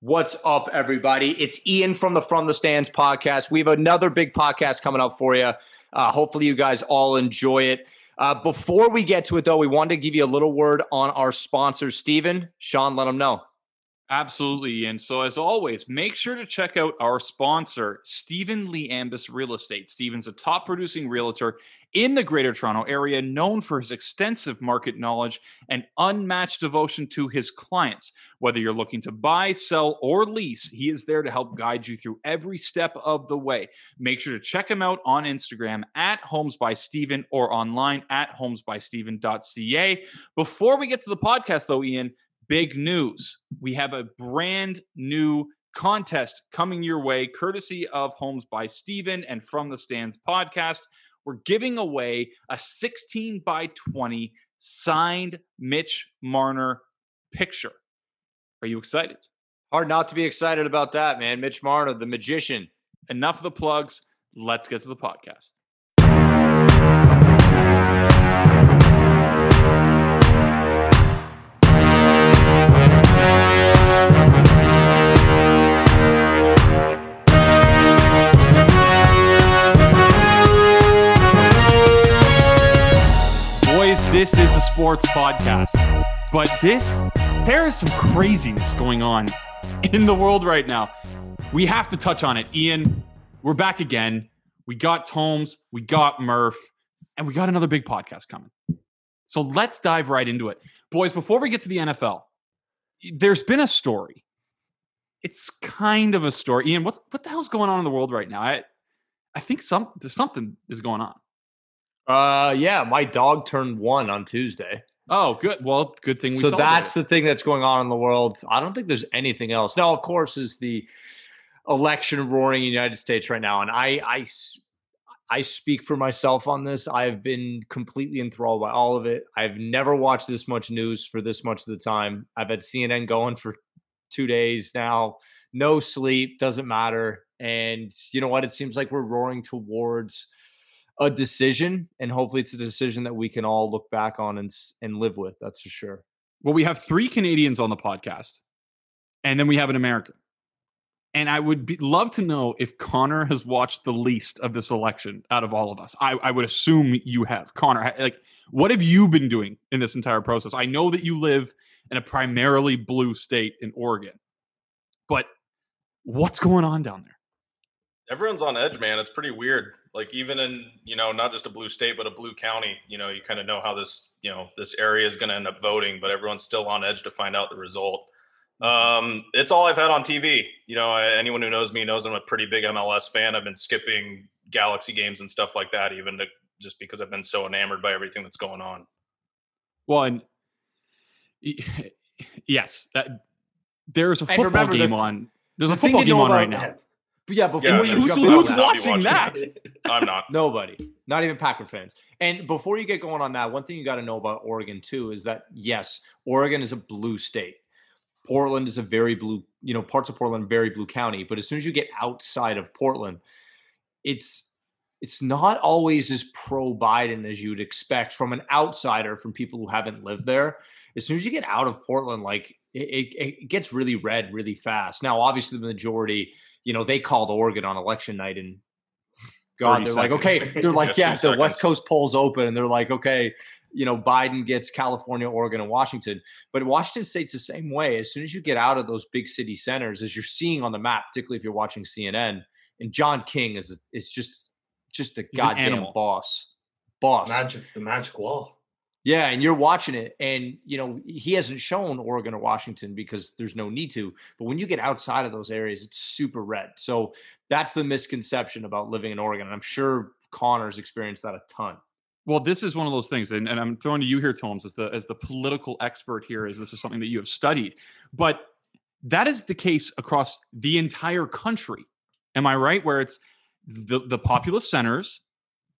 What's up, everybody? It's Ian from the Stands podcast. We have another big podcast coming up for you. Hopefully, you guys all enjoy it. Before we get to it, though, we wanted to give you a little word on our sponsor, Steven. Sean, let them know. Absolutely, Ian. So as always, make sure to check out our sponsor, Stephen Liambis Real Estate. Stephen's a top-producing realtor in the Greater Toronto Area, known for his extensive market knowledge and unmatched devotion to his clients. Whether you're looking to buy, sell, or lease, he is there to help guide you through every step of the way. Make sure to check him out on Instagram at HomesByStephen or online at homesbystephen.ca. Before we get to the podcast, though, Ian, big news. We have a brand new contest coming your way, courtesy of Homes by Steven and From the Stands podcast. We're giving away a 16 by 20 signed Mitch Marner picture. Are you excited? Hard not to be excited about that, man. Mitch Marner, the magician. Enough of the plugs. Let's get to the podcast. This is a sports podcast, but there is some craziness going on in the world right now. We have to touch on it. Ian, we're back again. We got Tomes, we got Murph, and we got another big podcast coming. So let's dive right into it. Boys, before we get to the NFL, there's been a story. It's kind of a story. Ian, what the hell's going on in the world right now? I think something is going on. Yeah, my dog turned one on Tuesday. Oh, good. Well, good thing we celebrated. So that's the thing that's going on in the world. I don't think there's anything else. Now, of course, is the election roaring in the United States right now. And I speak for myself on this. I have been completely enthralled by all of it. I've never watched this much news for this much of the time. I've had CNN going for 2 days now. No sleep, doesn't matter. And you know what? It seems like we're roaring towards a decision, and hopefully it's a decision that we can all look back on and live with. That's for sure. Well, we have three Canadians on the podcast, and then we have an American. And I would love to know if Connor has watched the least of this election out of all of us. I would assume you have. Connor, like, what have you been doing in this entire process? I know that you live in a primarily blue state in Oregon, but what's going on down there? Everyone's on edge, man. It's pretty weird. Like, even in, not just a blue state, but a blue county, you kind of know how this, this area is going to end up voting, but everyone's still on edge to find out the result. It's all I've had on TV. Anyone who knows me knows I'm a pretty big MLS fan. I've been skipping Galaxy games and stuff like that, just because I've been so enamored by everything that's going on. Well, and yes, there's a football game on. There's a football game on right now. Yeah, before you who's watching that? I'm not. Nobody. Not even Packer fans. And before you get going on that, one thing you got to know about Oregon, too, is that, yes, Oregon is a blue state. Portland is a very blue, parts of Portland, very blue county. But as soon as you get outside of Portland, it's not always as pro-Biden as you'd expect from an outsider, from people who haven't lived there. As soon as you get out of Portland, like, it gets really red really fast. Now, obviously, the majority, they called Oregon on election night, and God, they're like, okay, they're like, yeah, the West Coast polls open, and they're like, okay, Biden gets California, Oregon, and Washington. But Washington State's the same way. As soon as you get out of those big city centers, as you're seeing on the map, particularly if you're watching CNN, and John King is just a goddamn boss. The magic wall. Yeah, and you're watching it, and, he hasn't shown Oregon or Washington because there's no need to. But when you get outside of those areas, it's super red. So that's the misconception about living in Oregon, and I'm sure Connor's experienced that a ton. Well, this is one of those things, and I'm throwing to you here, Tomes, as the political expert here, as this is something that you have studied. But that is the case across the entire country. Am I right? Where it's the populous centers,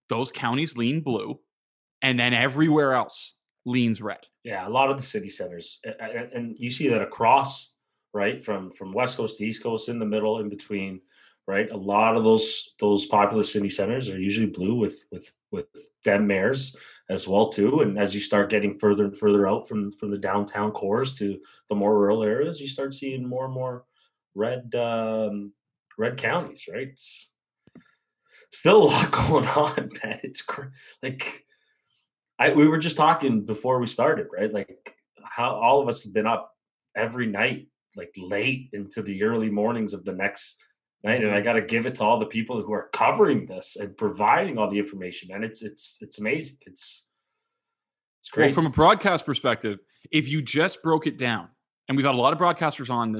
those counties lean blue. And then everywhere else leans red. Yeah, a lot of the city centers. And you see that across, right, from West Coast to East Coast, in the middle, in between, right? A lot of those populous city centers are usually blue with them mayors as well, too. And as you start getting further and further out from the downtown cores to the more rural areas, you start seeing more and more red counties, right? It's still a lot going on, man. It's we were just talking before we started, right? Like how all of us have been up every night, like late into the early mornings of the next night. And I got to give it to all the people who are covering this and providing all the information. And it's amazing. It's crazy. Well, from a broadcast perspective, if you just broke it down, and we've had a lot of broadcasters on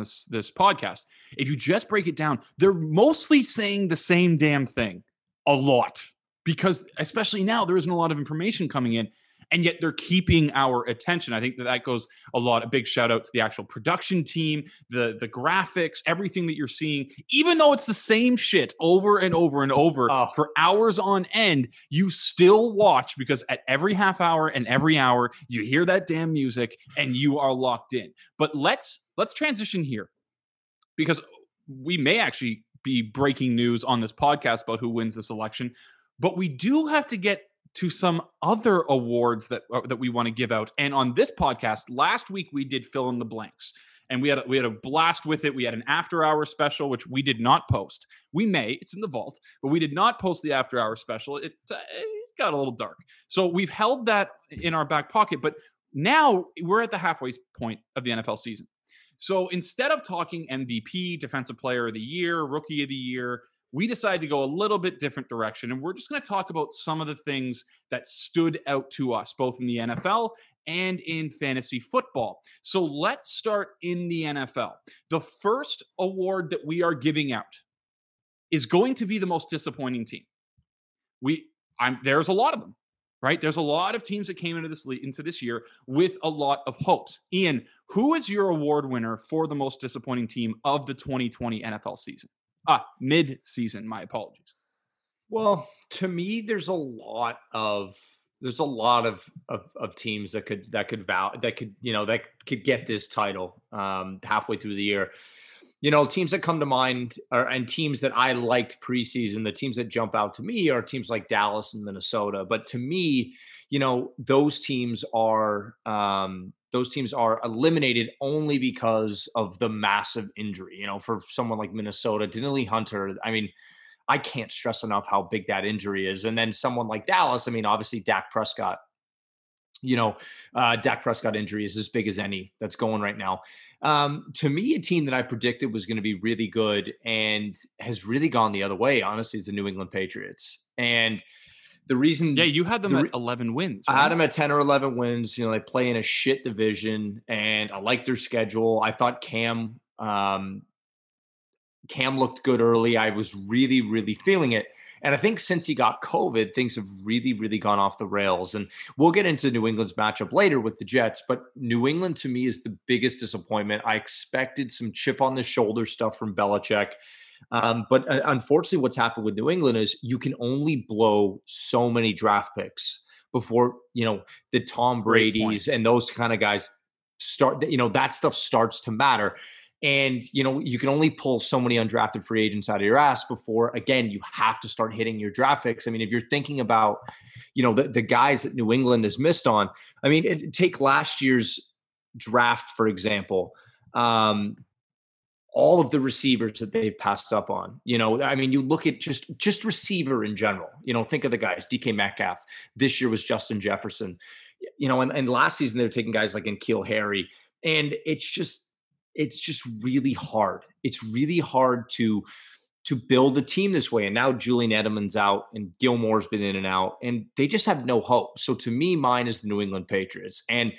this podcast. If you just break it down, they're mostly saying the same damn thing a lot, because especially now there isn't a lot of information coming in, and yet they're keeping our attention. I think that goes a lot. A big shout out to the actual production team, the graphics, everything that you're seeing, even though it's the same shit over and over and over for hours on end, you still watch because at every half hour and every hour you hear that damn music and you are locked in. But let's transition here, because we may actually be breaking news on this podcast about who wins this election, but we do have to get to some other awards that we want to give out. And on this podcast, last week we did fill in the blanks. And we had a blast with it. We had an after-hour special, which we did not post. We may. It's in the vault. But we did not post the after-hour special. It got a little dark. So we've held that in our back pocket. But now we're at the halfway point of the NFL season. So instead of talking MVP, Defensive Player of the Year, Rookie of the Year, we decided to go a little bit different direction, and we're just going to talk about some of the things that stood out to us, both in the NFL and in fantasy football. So let's start in the NFL. The first award that we are giving out is going to be the most disappointing team. There's a lot of them, right? There's a lot of teams that came into this year with a lot of hopes. Ian, who is your award winner for the most disappointing team of the 2020 NFL season? Mid-season, my apologies. Well, to me, there's a lot of teams that could get this title halfway through the year. You know, teams that come to mind and teams that I liked preseason, the teams that jump out to me are teams like Dallas and Minnesota. But to me, you know, those teams are eliminated only because of the massive injury. You know, for someone like Minnesota, Denley Hunter, I mean, I can't stress enough how big that injury is. And then someone like Dallas, I mean, obviously Dak Prescott injury is as big as any that's going right now. To me, a team that I predicted was going to be really good and has really gone the other way, honestly, is the New England Patriots. And the reason... Yeah, you had them at 11 wins. Right? I had them at 10 or 11 wins. You know, they play in a shit division, and I liked their schedule. I thought Cam looked good early. I was really, really feeling it. And I think since he got COVID, things have really, really gone off the rails. And we'll get into New England's matchup later with the Jets, but New England to me is the biggest disappointment. I expected some chip on the shoulder stuff from Belichick. But unfortunately, what's happened with New England is you can only blow so many draft picks before, you know, the Tom Brady's and those kind of guys start, you know, that stuff starts to matter. And, you know, you can only pull so many undrafted free agents out of your ass before, again, you have to start hitting your draft picks. I mean, if you're thinking about, you know, the guys that New England has missed on, I mean, take last year's draft, for example, all of the receivers that they've passed up on, you know, I mean, you look at just receiver in general, you know, think of the guys, DK Metcalf, this year was Justin Jefferson, you know, and last season they were taking guys like N'Keal Harry. And it's just really hard. It's really hard to build a team this way. And now Julian Edelman's out and Gilmore's been in and out and they just have no hope. So to me, mine is the New England Patriots. And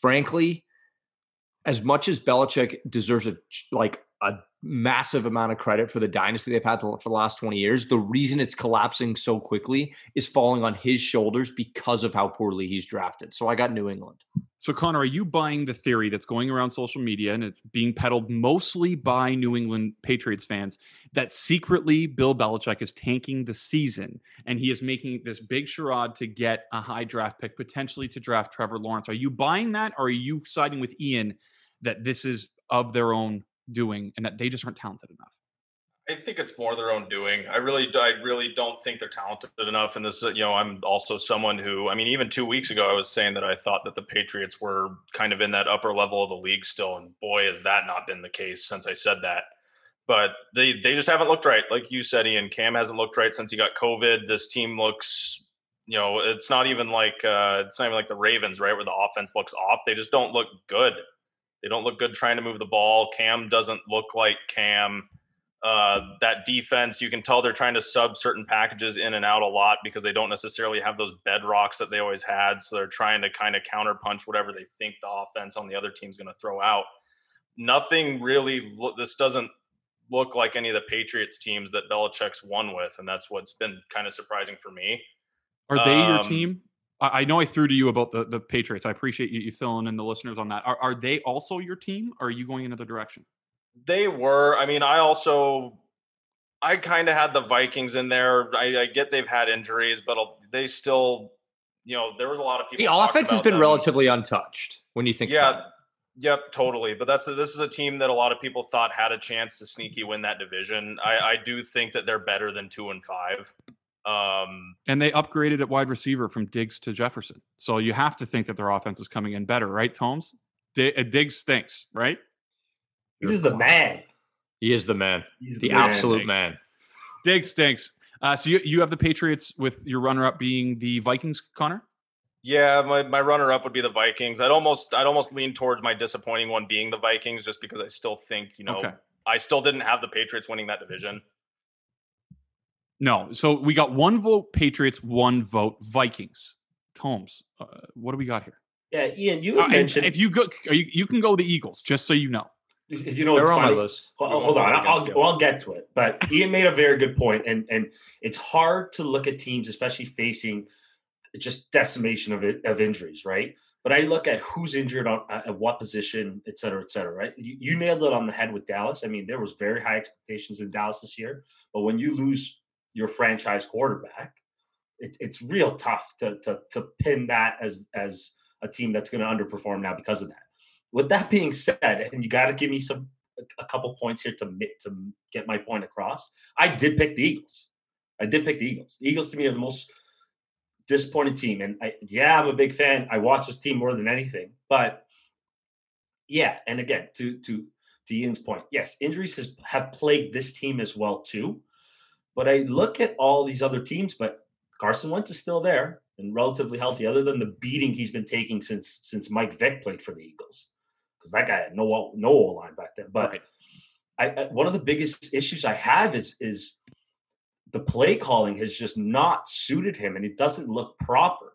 frankly, as much as Belichick deserves a massive amount of credit for the dynasty they've had for the last 20 years. The reason it's collapsing so quickly is falling on his shoulders because of how poorly he's drafted. So I got New England. So Connor, are you buying the theory that's going around social media and it's being peddled mostly by New England Patriots fans that secretly Bill Belichick is tanking the season and he is making this big charade to get a high draft pick, potentially to draft Trevor Lawrence? Are you buying that? Or are you siding with Ian that this is of their own doing and that they just aren't talented enough? I think it's more their own doing. I really don't think they're talented enough. And this, I'm also someone who, even 2 weeks ago, I was saying that I thought that the Patriots were kind of in that upper level of the league still. And boy, has that not been the case since I said that. But they just haven't looked right. Like you said, Ian, Cam hasn't looked right since he got COVID. This team looks, it's not even like, the Ravens, right? Where the offense looks off. They just don't look good. They don't look good trying to move the ball. Cam doesn't look like Cam. That defense, you can tell they're trying to sub certain packages in and out a lot because they don't necessarily have those bedrocks that they always had. So they're trying to kind of counterpunch whatever they think the offense on the other team's going to throw out. Nothing really, this doesn't look like any of the Patriots teams that Belichick's won with. And that's what's been kind of surprising for me. Are they your team? I know I threw to you about the Patriots. I appreciate you filling in the listeners on that. Are they also your team? Or are you going another direction? They were. I kind of had the Vikings in there. I get they've had injuries, but they still, there was a lot of people. The offense has been relatively untouched when you think about it. Yep, totally. But this is a team that a lot of people thought had a chance to sneaky win that division. I do think that they're better than 2-5. And they upgraded at wide receiver from Diggs to Jefferson. So you have to think that their offense is coming in better, right, Tomes? Diggs stinks, right? This is the man. He is the man. He's the absolute man. Diggs stinks. So you have the Patriots with your runner-up being the Vikings, Connor? Yeah, my runner-up would be the Vikings. I'd almost lean towards my disappointing one being the Vikings just because I still think, okay. I still didn't have the Patriots winning that division. No. So we got one vote Patriots, one vote Vikings. Tomes, what do we got here? Yeah, Ian, you mentioned... If you go, you can go the Eagles, just so you know. It's on my list. Hold on. I'll get to it. But Ian made a very good point, and it's hard to look at teams, especially facing just decimation of injuries, right? But I look at who's injured on at what position, et cetera, right? You nailed it on the head with Dallas. There was very high expectations in Dallas this year, but when you lose your franchise quarterback, it's real tough to pin that as a team that's going to underperform now because of that. With that being said, and you got to give me a couple points here to get my point across, I did pick the Eagles. The Eagles, to me, are the most disappointing team. And I'm a big fan. I watch this team more than anything. But, and again, to Ian's point, yes, injuries have plagued this team as well, too. But I look at all these other teams, but Carson Wentz is still there and relatively healthy, other than the beating he's been taking since Mike Vick played for the Eagles. Because that guy had no O-line back then. But right. I one of the biggest issues I have is the play calling has just not suited him, and it doesn't look proper,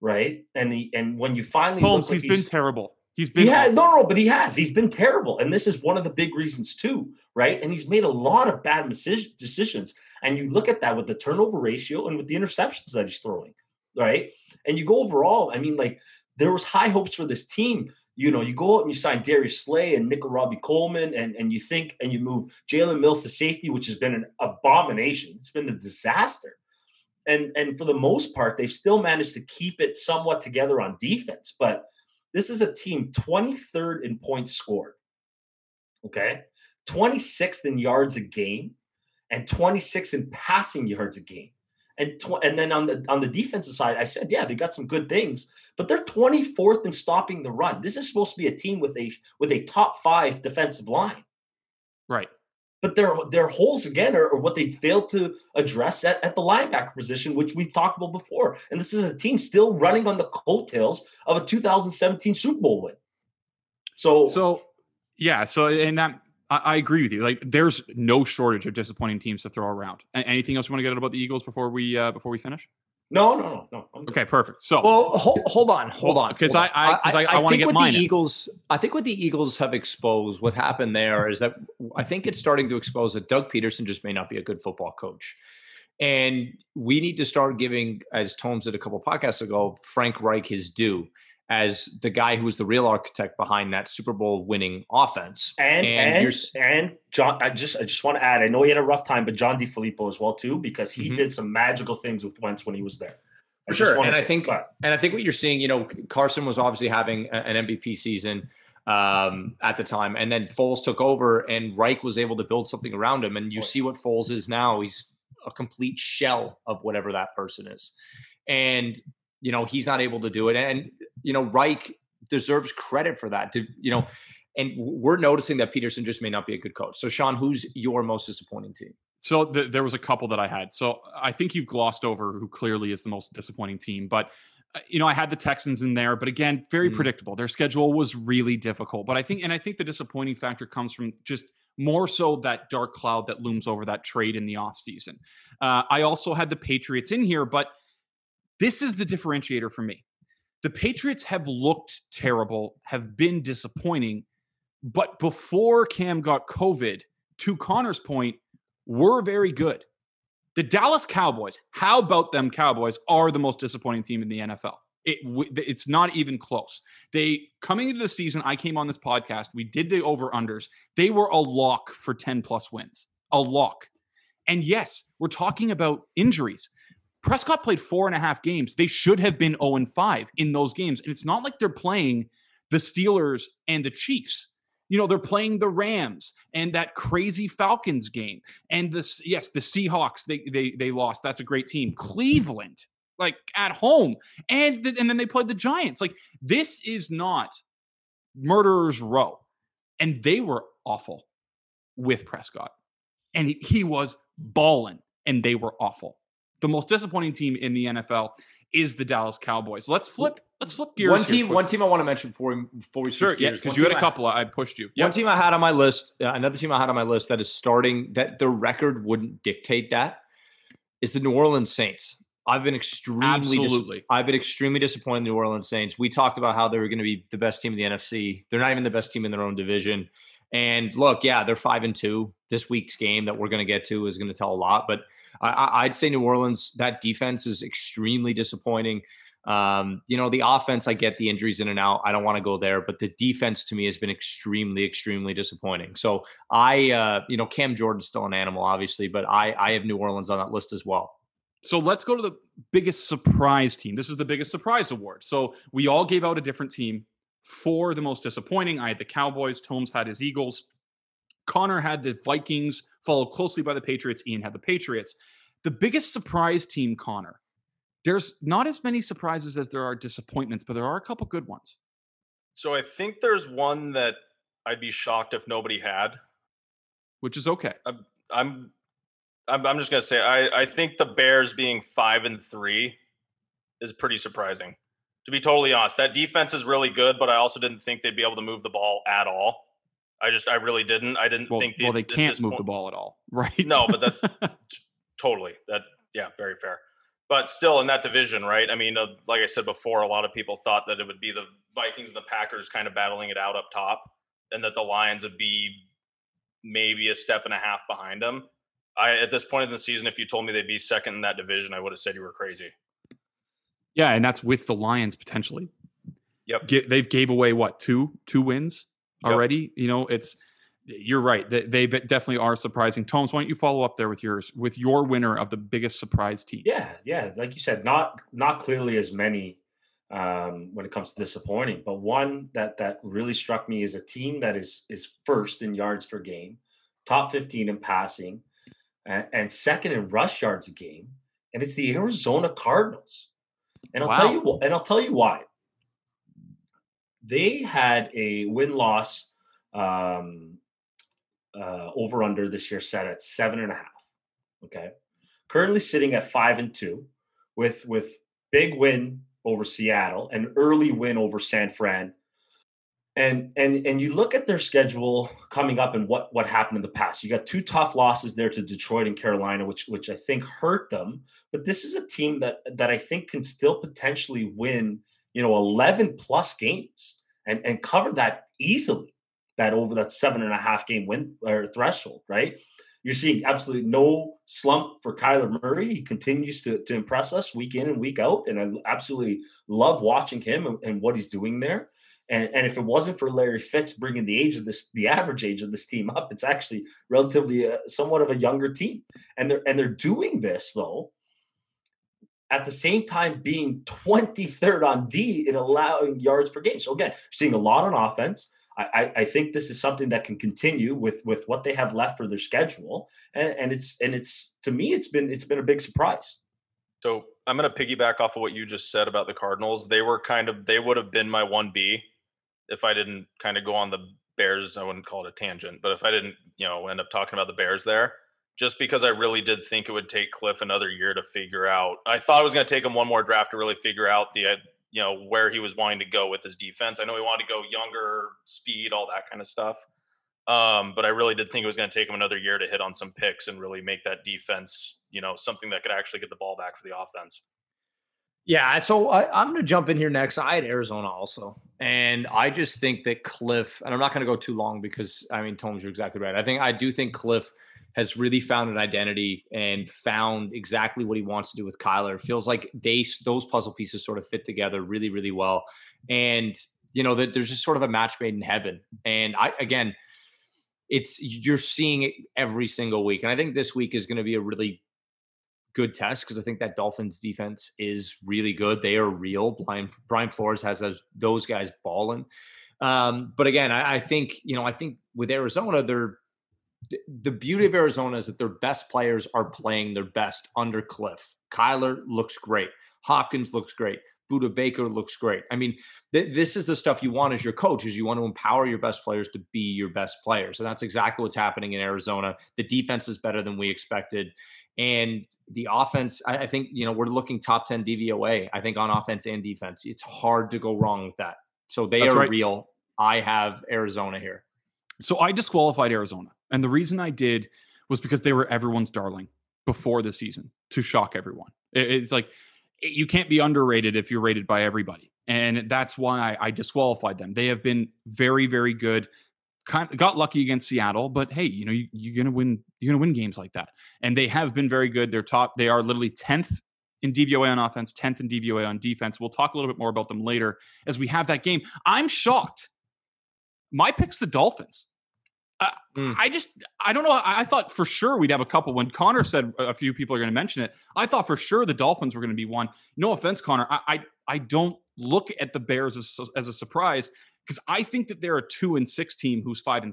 right? And when you finally look, he's been terrible. But he has. He's been terrible, and this is one of the big reasons too, right? And he's made a lot of bad decisions, and you look at that with the turnover ratio and with the interceptions that he's throwing, right? And you go overall. There was high hopes for this team. You go out and you sign Darius Slay and Nickel Robbie Coleman, and you move Jalen Mills to safety, which has been an abomination. It's been a disaster. And for the most part, they've still managed to keep it somewhat together on defense. But this is a team 23rd in points scored, okay? 26th in yards a game, and 26th in passing yards a game. And then on the defensive side, I said, they got some good things, but they're 24th in stopping the run. This is supposed to be a team with a top five defensive line, right? But their holes again are what they failed to address at the linebacker position, which we've talked about before. And this is a team still running on the coattails of a 2017 Super Bowl win. So and that. I agree with you. There's no shortage of disappointing teams to throw around. Anything else you want to get out about the Eagles before we finish? No. Okay, perfect. So, hold on, because I want to get mine. I think what the Eagles have exposed, what happened there, is that I think it's starting to expose that Doug Peterson just may not be a good football coach, and we need to start giving, as Tomes did a couple of podcasts ago, Frank Reich his due as the guy who was the real architect behind that Super Bowl winning offense. And John, I just want to add, I know he had a rough time, but John DeFilippo as well too, because he did some magical things with Wentz when he was there. I think what you're seeing, Carson was obviously having an MVP season. at the time. And then Foles took over and Reich was able to build something around him. And you see what Foles is now. He's a complete shell of whatever that person is. And, you know, he's not able to do it. And, you know, Reich deserves credit for that. To, you know, and we're noticing that Peterson just may not be a good coach. So, Sean, who's your most disappointing team? So there was a couple that I had. So I think you've glossed over who clearly is the most disappointing team. But, you know, I had the Texans in there, but again, very predictable. Their schedule was really difficult. But I think the disappointing factor comes from just more so that dark cloud that looms over that trade in the offseason. I also had the Patriots in here, but this is the differentiator for me. The Patriots have looked terrible, have been disappointing, but before Cam got COVID, to Connor's point, were very good. The Dallas Cowboys, how about them Cowboys, are the most disappointing team in the NFL. It's not even close. They, coming into the season, I came on this podcast, we did the over-unders. They were a lock for 10-plus wins. A lock. And yes, we're talking about injuries. Prescott played 4.5 games. They should have been 0-5 in those games. And it's not like they're playing the Steelers and the Chiefs. You know, they're playing the Rams and that crazy Falcons game. And the Seahawks, they lost. That's a great team. Cleveland, like at home. And then they played the Giants. Like, this is not murderer's row. And they were awful with Prescott. And he was balling, and they were awful. The most disappointing team in the NFL is the Dallas Cowboys. Let's flip gears. One team I want to mention before we switch gears, because you had a couple. I pushed you. Yep. One team I had on my list, another team I had on my list that is starting, that the record wouldn't dictate that, is the New Orleans Saints. I've been extremely disappointed in the New Orleans Saints. We talked about how they were going to be the best team in the NFC. They're not even the best team in their own division. And look, yeah, they're 5-2. This week's game that we're going to get to is going to tell a lot. But I'd say New Orleans, that defense is extremely disappointing. You know, the offense, I get the injuries in and out. I don't want to go there. But the defense to me has been extremely, extremely disappointing. So Cam Jordan's still an animal, obviously. But I have New Orleans on that list as well. So let's go to the biggest surprise team. This is the biggest surprise award. So we all gave out a different team. For the most disappointing, I had the Cowboys. Tomes had his Eagles. Connor had the Vikings, followed closely by the Patriots. Ian had the Patriots. The biggest surprise team, Connor. There's not as many surprises as there are disappointments, but there are a couple good ones. So I think there's one that I'd be shocked if nobody had. Which is okay. I'm just going to say, I think the Bears being 5-3 is pretty surprising. To be totally honest, that defense is really good, but I also didn't think they'd be able to move the ball at all. I really didn't. I didn't think they can't move the ball at all, right? No, but that's totally that. Yeah, very fair. But still in that division, right? I mean, like I said before, a lot of people thought that it would be the Vikings and the Packers kind of battling it out up top, and that the Lions would be maybe a step and a half behind them. At this point in the season, if you told me they'd be second in that division, I would have said you were crazy. Yeah, and that's with the Lions potentially. Yep, they've gave away what two wins already. Yep. You know, you're right. They definitely are surprising. Tomes, why don't you follow up there with your winner of the biggest surprise team? Yeah, like you said, not clearly as many when it comes to disappointing, but one that really struck me is a team that is first in yards per game, top 15 in passing, and second in rush yards a game, and it's the Arizona Cardinals. And I'll tell you why. They had a win-loss over/under this year set at 7.5. Okay, currently sitting at 5-2, with big win over Seattle and early win over San Fran. And you look at their schedule coming up and what happened in the past. You got two tough losses there to Detroit and Carolina, which I think hurt them. But this is a team that I think can still potentially win, 11+ games and cover that easily, that over that 7.5 game win or threshold, right? You're seeing absolutely no slump for Kyler Murray. He continues to impress us week in and week out. And I absolutely love watching him and what he's doing there. And if it wasn't for Larry Fitz bringing the average age of this team up, it's actually relatively somewhat of a younger team. And they're doing this though, at the same time being 23rd on D in allowing yards per game. So again, seeing a lot on offense, I think this is something that can continue with what they have left for their schedule. And it's to me, it's been a big surprise. So I'm going to piggyback off of what you just said about the Cardinals. They would have been my 1B if I didn't kind of go on the Bears. I wouldn't call it a tangent, but if I didn't, end up talking about the Bears there, just because I really did think it would take Cliff another year to figure out. I thought it was going to take him one more draft to really figure out where he was wanting to go with his defense. I know he wanted to go younger, speed, all that kind of stuff. But I really did think it was going to take him another year to hit on some picks and really make that defense, something that could actually get the ball back for the offense. Yeah, so I'm going to jump in here next. I had Arizona also. And I just think that Cliff, and I'm not going to go too long because, Tom's, you're exactly right. I do think Cliff has really found an identity and found exactly what he wants to do with Kyler. It feels like those puzzle pieces sort of fit together really, really well. And, that there's just sort of a match made in heaven. And you're seeing it every single week. And I think this week is going to be a really good test because I think that Dolphins defense is really good. They are real. Brian Flores has those guys balling. But again, I think with Arizona, the beauty of Arizona is that their best players are playing their best under Cliff. Kyler looks great. Hopkins looks great. Budda Baker looks great. This is the stuff you want as your coach, is you want to empower your best players to be your best players. And that's exactly what's happening in Arizona. The defense is better than we expected. And the offense, I think, we're looking top 10 DVOA, I think, on offense and defense. It's hard to go wrong with that. So that's real. I have Arizona here. So I disqualified Arizona. And the reason I did was because they were everyone's darling before the season to shock everyone. It's like, you can't be underrated if you're rated by everybody. And that's why I disqualified them. They have been very, very good. Got lucky against Seattle, but hey, you're going to win games like that. And they have been very good. They are literally 10th in DVOA on offense, 10th in DVOA on defense. We'll talk a little bit more about them later as we have that game. I'm shocked. My pick's the Dolphins. I don't know. I thought for sure we'd have a couple. When Connor said a few people are going to mention it, I thought for sure the Dolphins were going to be one. No offense, Connor. I don't look at the Bears as a surprise because I think that they're a 2-6 team who's 5-3.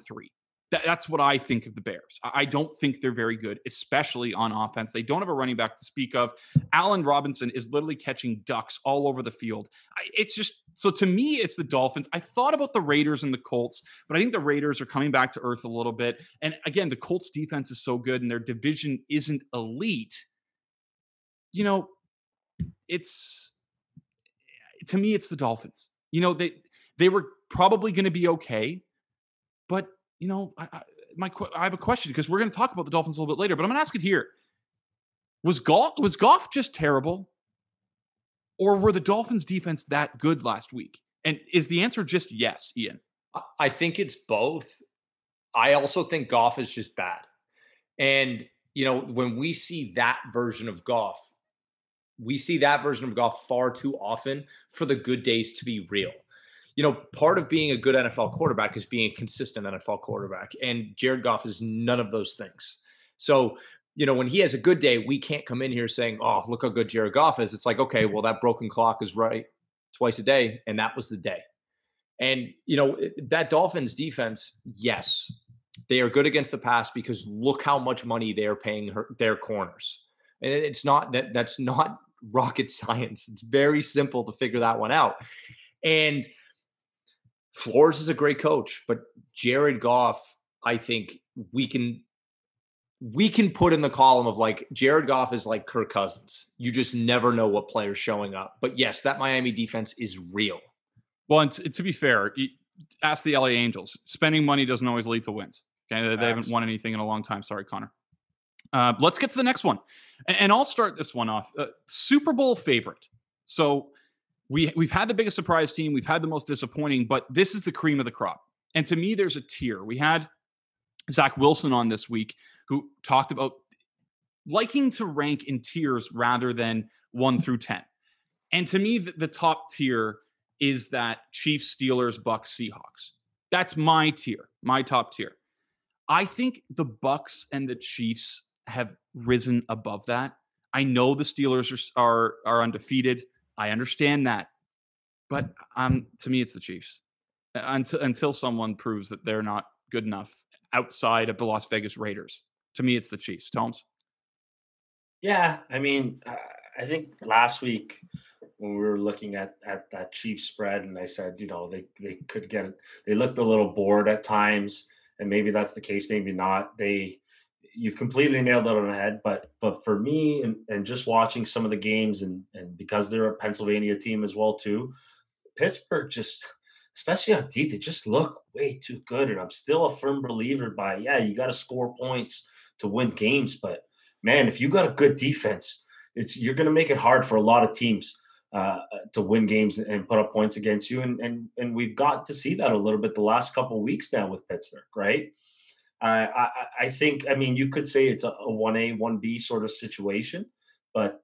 That's what I think of the Bears. I don't think they're very good, especially on offense. They don't have a running back to speak of. Allen Robinson is literally catching ducks all over the field. It's just, so to me, it's the Dolphins. I thought about the Raiders and the Colts, but I think the Raiders are coming back to earth a little bit. And again, the Colts defense is so good and their division isn't elite. To me, it's the Dolphins. They were probably going to be okay, but I have a question because we're going to talk about the Dolphins a little bit later, but I'm going to ask it here. Was Goff just terrible, or were the Dolphins' defense that good last week? And is the answer just yes, Ian? I think it's both. I also think Goff is just bad. And, when we see that version of Goff, far too often for the good days to be real. Part of being a good NFL quarterback is being a consistent NFL quarterback. And Jared Goff is none of those things. So, when he has a good day, we can't come in here saying, oh, look how good Jared Goff is. It's like, okay, well, that broken clock is right twice a day. And that was the day. And, that Dolphins defense, yes, they are good against the pass because look how much money they are paying their corners. And it's not that, that's not rocket science. It's very simple to figure that one out. And Flores is a great coach, but Jared Goff, I think we can put in the column of like Jared Goff is like Kirk Cousins. You just never know what player's showing up. But yes, that Miami defense is real. Well, and to be fair, ask the LA Angels. Spending money doesn't always lead to wins. Okay, they haven't won anything in a long time. Sorry, Connor. Let's get to the next one. And I'll start this one off. Super Bowl favorite. So We've had the biggest surprise team. We've had the most disappointing, but this is the cream of the crop. And to me, there's a tier. We had Zach Wilson on this week who talked about liking to rank in tiers rather than 1 through 10. And to me, the top tier is that Chiefs, Steelers, Bucks, Seahawks. That's my tier, my top tier. I think the Bucks and the Chiefs have risen above that. I know the Steelers are undefeated. I understand that, but to me, it's the Chiefs. until someone proves that they're not good enough outside of the Las Vegas Raiders. To me, it's the Chiefs. Tomes? Yeah, I mean, I think last week when we were looking at that Chiefs spread, and I said, you know, they could get – they looked a little bored at times, and maybe that's the case, maybe not. You've completely nailed it on the head, but for me, and just watching some of the games, and because they're a Pennsylvania team as well too, Pittsburgh just – especially on deep, they just look way too good. And I'm still a firm believer you got to score points to win games. But, man, if you got a good defense, you're going to make it hard for a lot of teams to win games and put up points against you. And we've got to see that a little bit the last couple of weeks now with Pittsburgh, right? I think, I mean, you could say it's a 1A, 1B sort of situation. But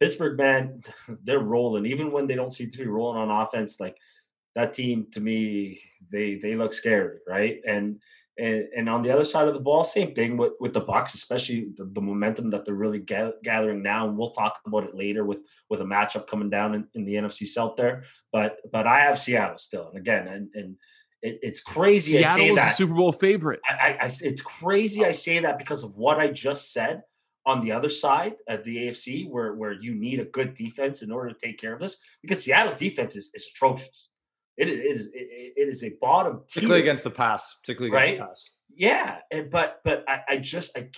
Pittsburgh, man, they're rolling. Even when they don't seem to be rolling on offense, like – that team, to me, they look scary, right? And on the other side of the ball, same thing with the Bucs, especially the momentum that they're really gathering now. And we'll talk about it later with a matchup coming down in the NFC South there. But I have Seattle still, and again, and it's crazy. Seattle I say was that a Super Bowl favorite. It's crazy. I say that because of what I just said. On the other side at the AFC, where you need a good defense in order to take care of this, because Seattle's defense is atrocious. It is a bottom tier. Particularly against the pass. Right? Yeah. But I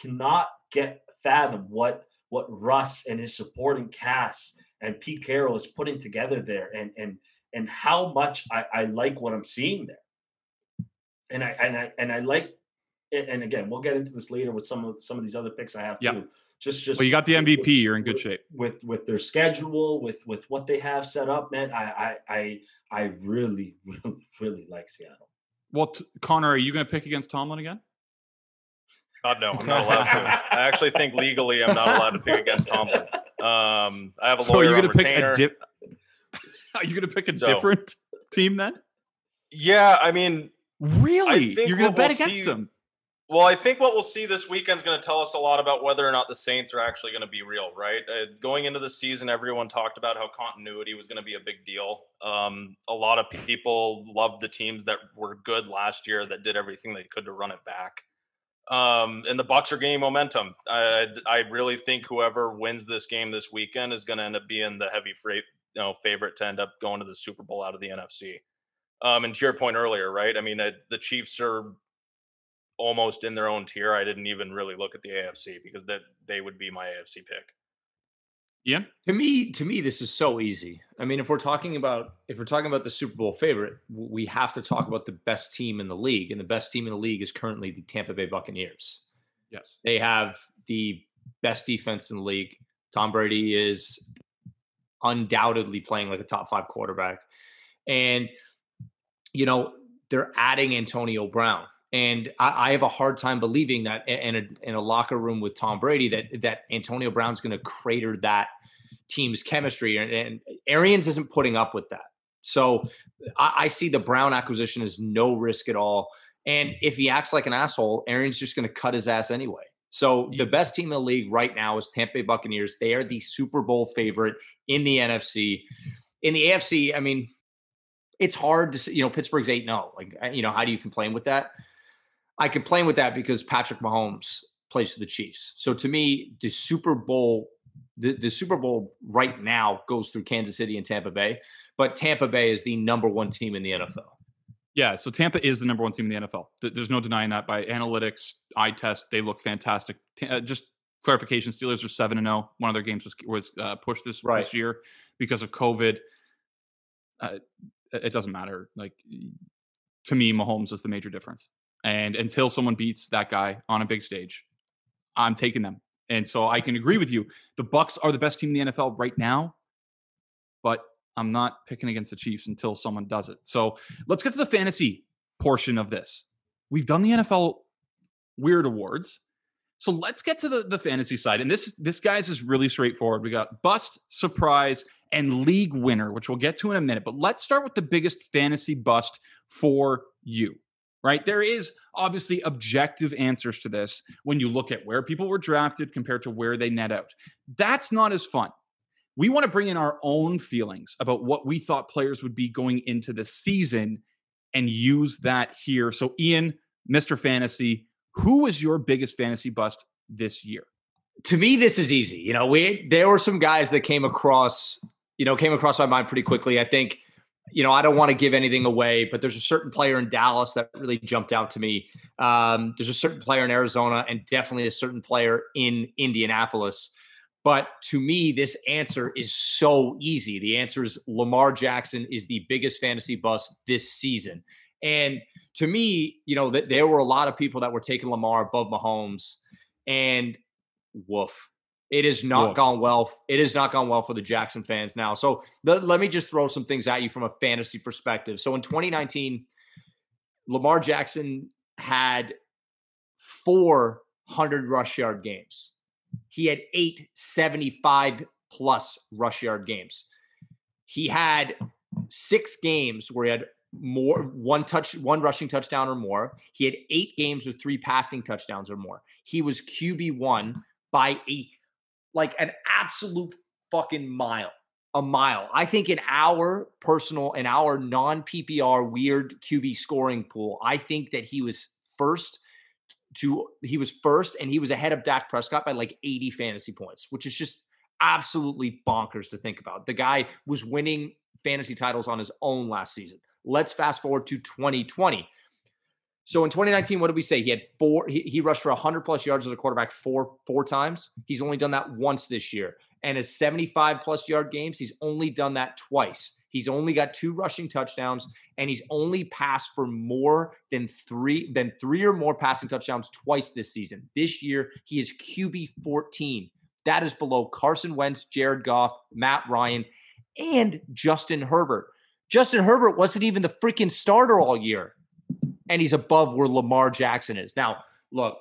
cannot fathom what Russ and his supporting cast and Pete Carroll is putting together there, and how much I like what I'm seeing there. And I like, and again, we'll get into this later with some of these other picks I have too. Just well, you got the MVP, you're in good shape. With their schedule, with what they have set up, man, I really, really, really like Seattle. Well, Connor, are you going to pick against Tomlin again? God, no, I'm not allowed to. I actually think legally I'm not allowed to pick against Tomlin. I have a lawyer on retainer. Are you going to pick a different team then? Yeah, I mean, really? You're going to bet against them? Well, I think what we'll see this weekend is going to tell us a lot about whether or not the Saints are actually going to be real, right? Going into the season, everyone talked about how continuity was going to be a big deal. A lot of people loved the teams that were good last year that did everything they could to run it back. And the Bucs are gaining momentum. I really think whoever wins this game this weekend is going to end up being the heavy favorite to end up going to the Super Bowl out of the NFC. And to your point earlier, right? I mean, the Chiefs are almost in their own tier. I didn't even really look at the AFC because they would be my AFC pick. Yeah. To me, this is so easy. I mean, if we're talking about the Super Bowl favorite, we have to talk about the best team in the league, and the best team in the league is currently the Tampa Bay Buccaneers. Yes. They have the best defense in the league. Tom Brady is undoubtedly playing like a top 5 quarterback. And, you know, they're adding Antonio Brown. And I have a hard time believing that in a locker room with Tom Brady that Antonio Brown's going to crater that team's chemistry. And Arians isn't putting up with that. So I see the Brown acquisition as no risk at all. And if he acts like an asshole, Arians just going to cut his ass anyway. So the best team in the league right now is Tampa Bay Buccaneers. They are the Super Bowl favorite in the NFC. In the AFC, I mean, it's hard to see. You know, Pittsburgh's 8-0. Like, you know, how do you complain with that? I complain with that because Patrick Mahomes plays for the Chiefs. So to me, the Super Bowl right now goes through Kansas City and Tampa Bay, but Tampa Bay is the number one team in the NFL. Yeah, so Tampa is the number one team in the NFL. There's no denying that. By analytics, eye test, they look fantastic. Just clarification, Steelers are 7-0. One of their games was pushed this year because of COVID. It doesn't matter. Like, to me, Mahomes is the major difference. And until someone beats that guy on a big stage, I'm taking them. And so I can agree with you. The Bucs are the best team in the NFL right now, but I'm not picking against the Chiefs until someone does it. So let's get to the fantasy portion of this. We've done the NFL Weird Awards. So let's get to the fantasy side. And this guys is really straightforward. We got bust, surprise, and league winner, which we'll get to in a minute. But let's start with the biggest fantasy bust for you. Right? There is obviously objective answers to this when you look at where people were drafted compared to where they net out. That's not as fun. We want to bring in our own feelings about what we thought players would be going into the season and use that here. So Ian, Mr. Fantasy, who was your biggest fantasy bust this year? To me, this is easy. You know, there were some guys that came across my mind pretty quickly. I think, you know, I don't want to give anything away, but there's a certain player in Dallas that really jumped out to me. There's a certain player in Arizona and definitely a certain player in Indianapolis. But to me, this answer is so easy. The answer is Lamar Jackson is the biggest fantasy bust this season. And to me, you know, there were a lot of people that were taking Lamar above Mahomes, and woof. It has not gone well. It has not gone well for the Jackson fans now. So let me just throw some things at you from a fantasy perspective. So in 2019, Lamar Jackson had 400 rush yard games. He had 875 plus rush yard games. He had 6 games where he had more one rushing touchdown or more. He had 8 games with 3 passing touchdowns or more. He was QB1 by an absolute fucking mile, a mile. I think in our personal, in our non-PPR weird QB scoring pool, I think that he was first and he was ahead of Dak Prescott by 80 fantasy points, which is just absolutely bonkers to think about. The guy was winning fantasy titles on his own last season. Let's fast forward to 2020. So in 2019, what did we say? He had 4. He rushed for 100 plus yards as a quarterback four times. He's only done that once this year. And his 75 plus yard games, he's only done that twice. He's only got 2 rushing touchdowns, and he's only passed for more than three or more passing touchdowns twice this season. This year, he is QB 14. That is below Carson Wentz, Jared Goff, Matt Ryan, and Justin Herbert. Justin Herbert wasn't even the freaking starter all year, and he's above where Lamar Jackson is. Now, look,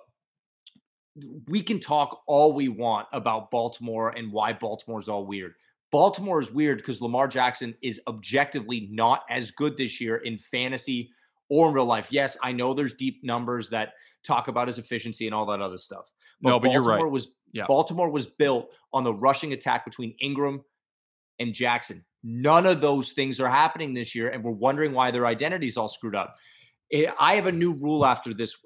we can talk all we want about Baltimore and why Baltimore's all weird. Baltimore is weird because Lamar Jackson is objectively not as good this year in fantasy or in real life. Yes, I know there's deep numbers that talk about his efficiency and all that other stuff. But Baltimore, you're right. Baltimore was built on the rushing attack between Ingram and Jackson. None of those things are happening this year, and we're wondering why their identity is all screwed up. I have a new rule after this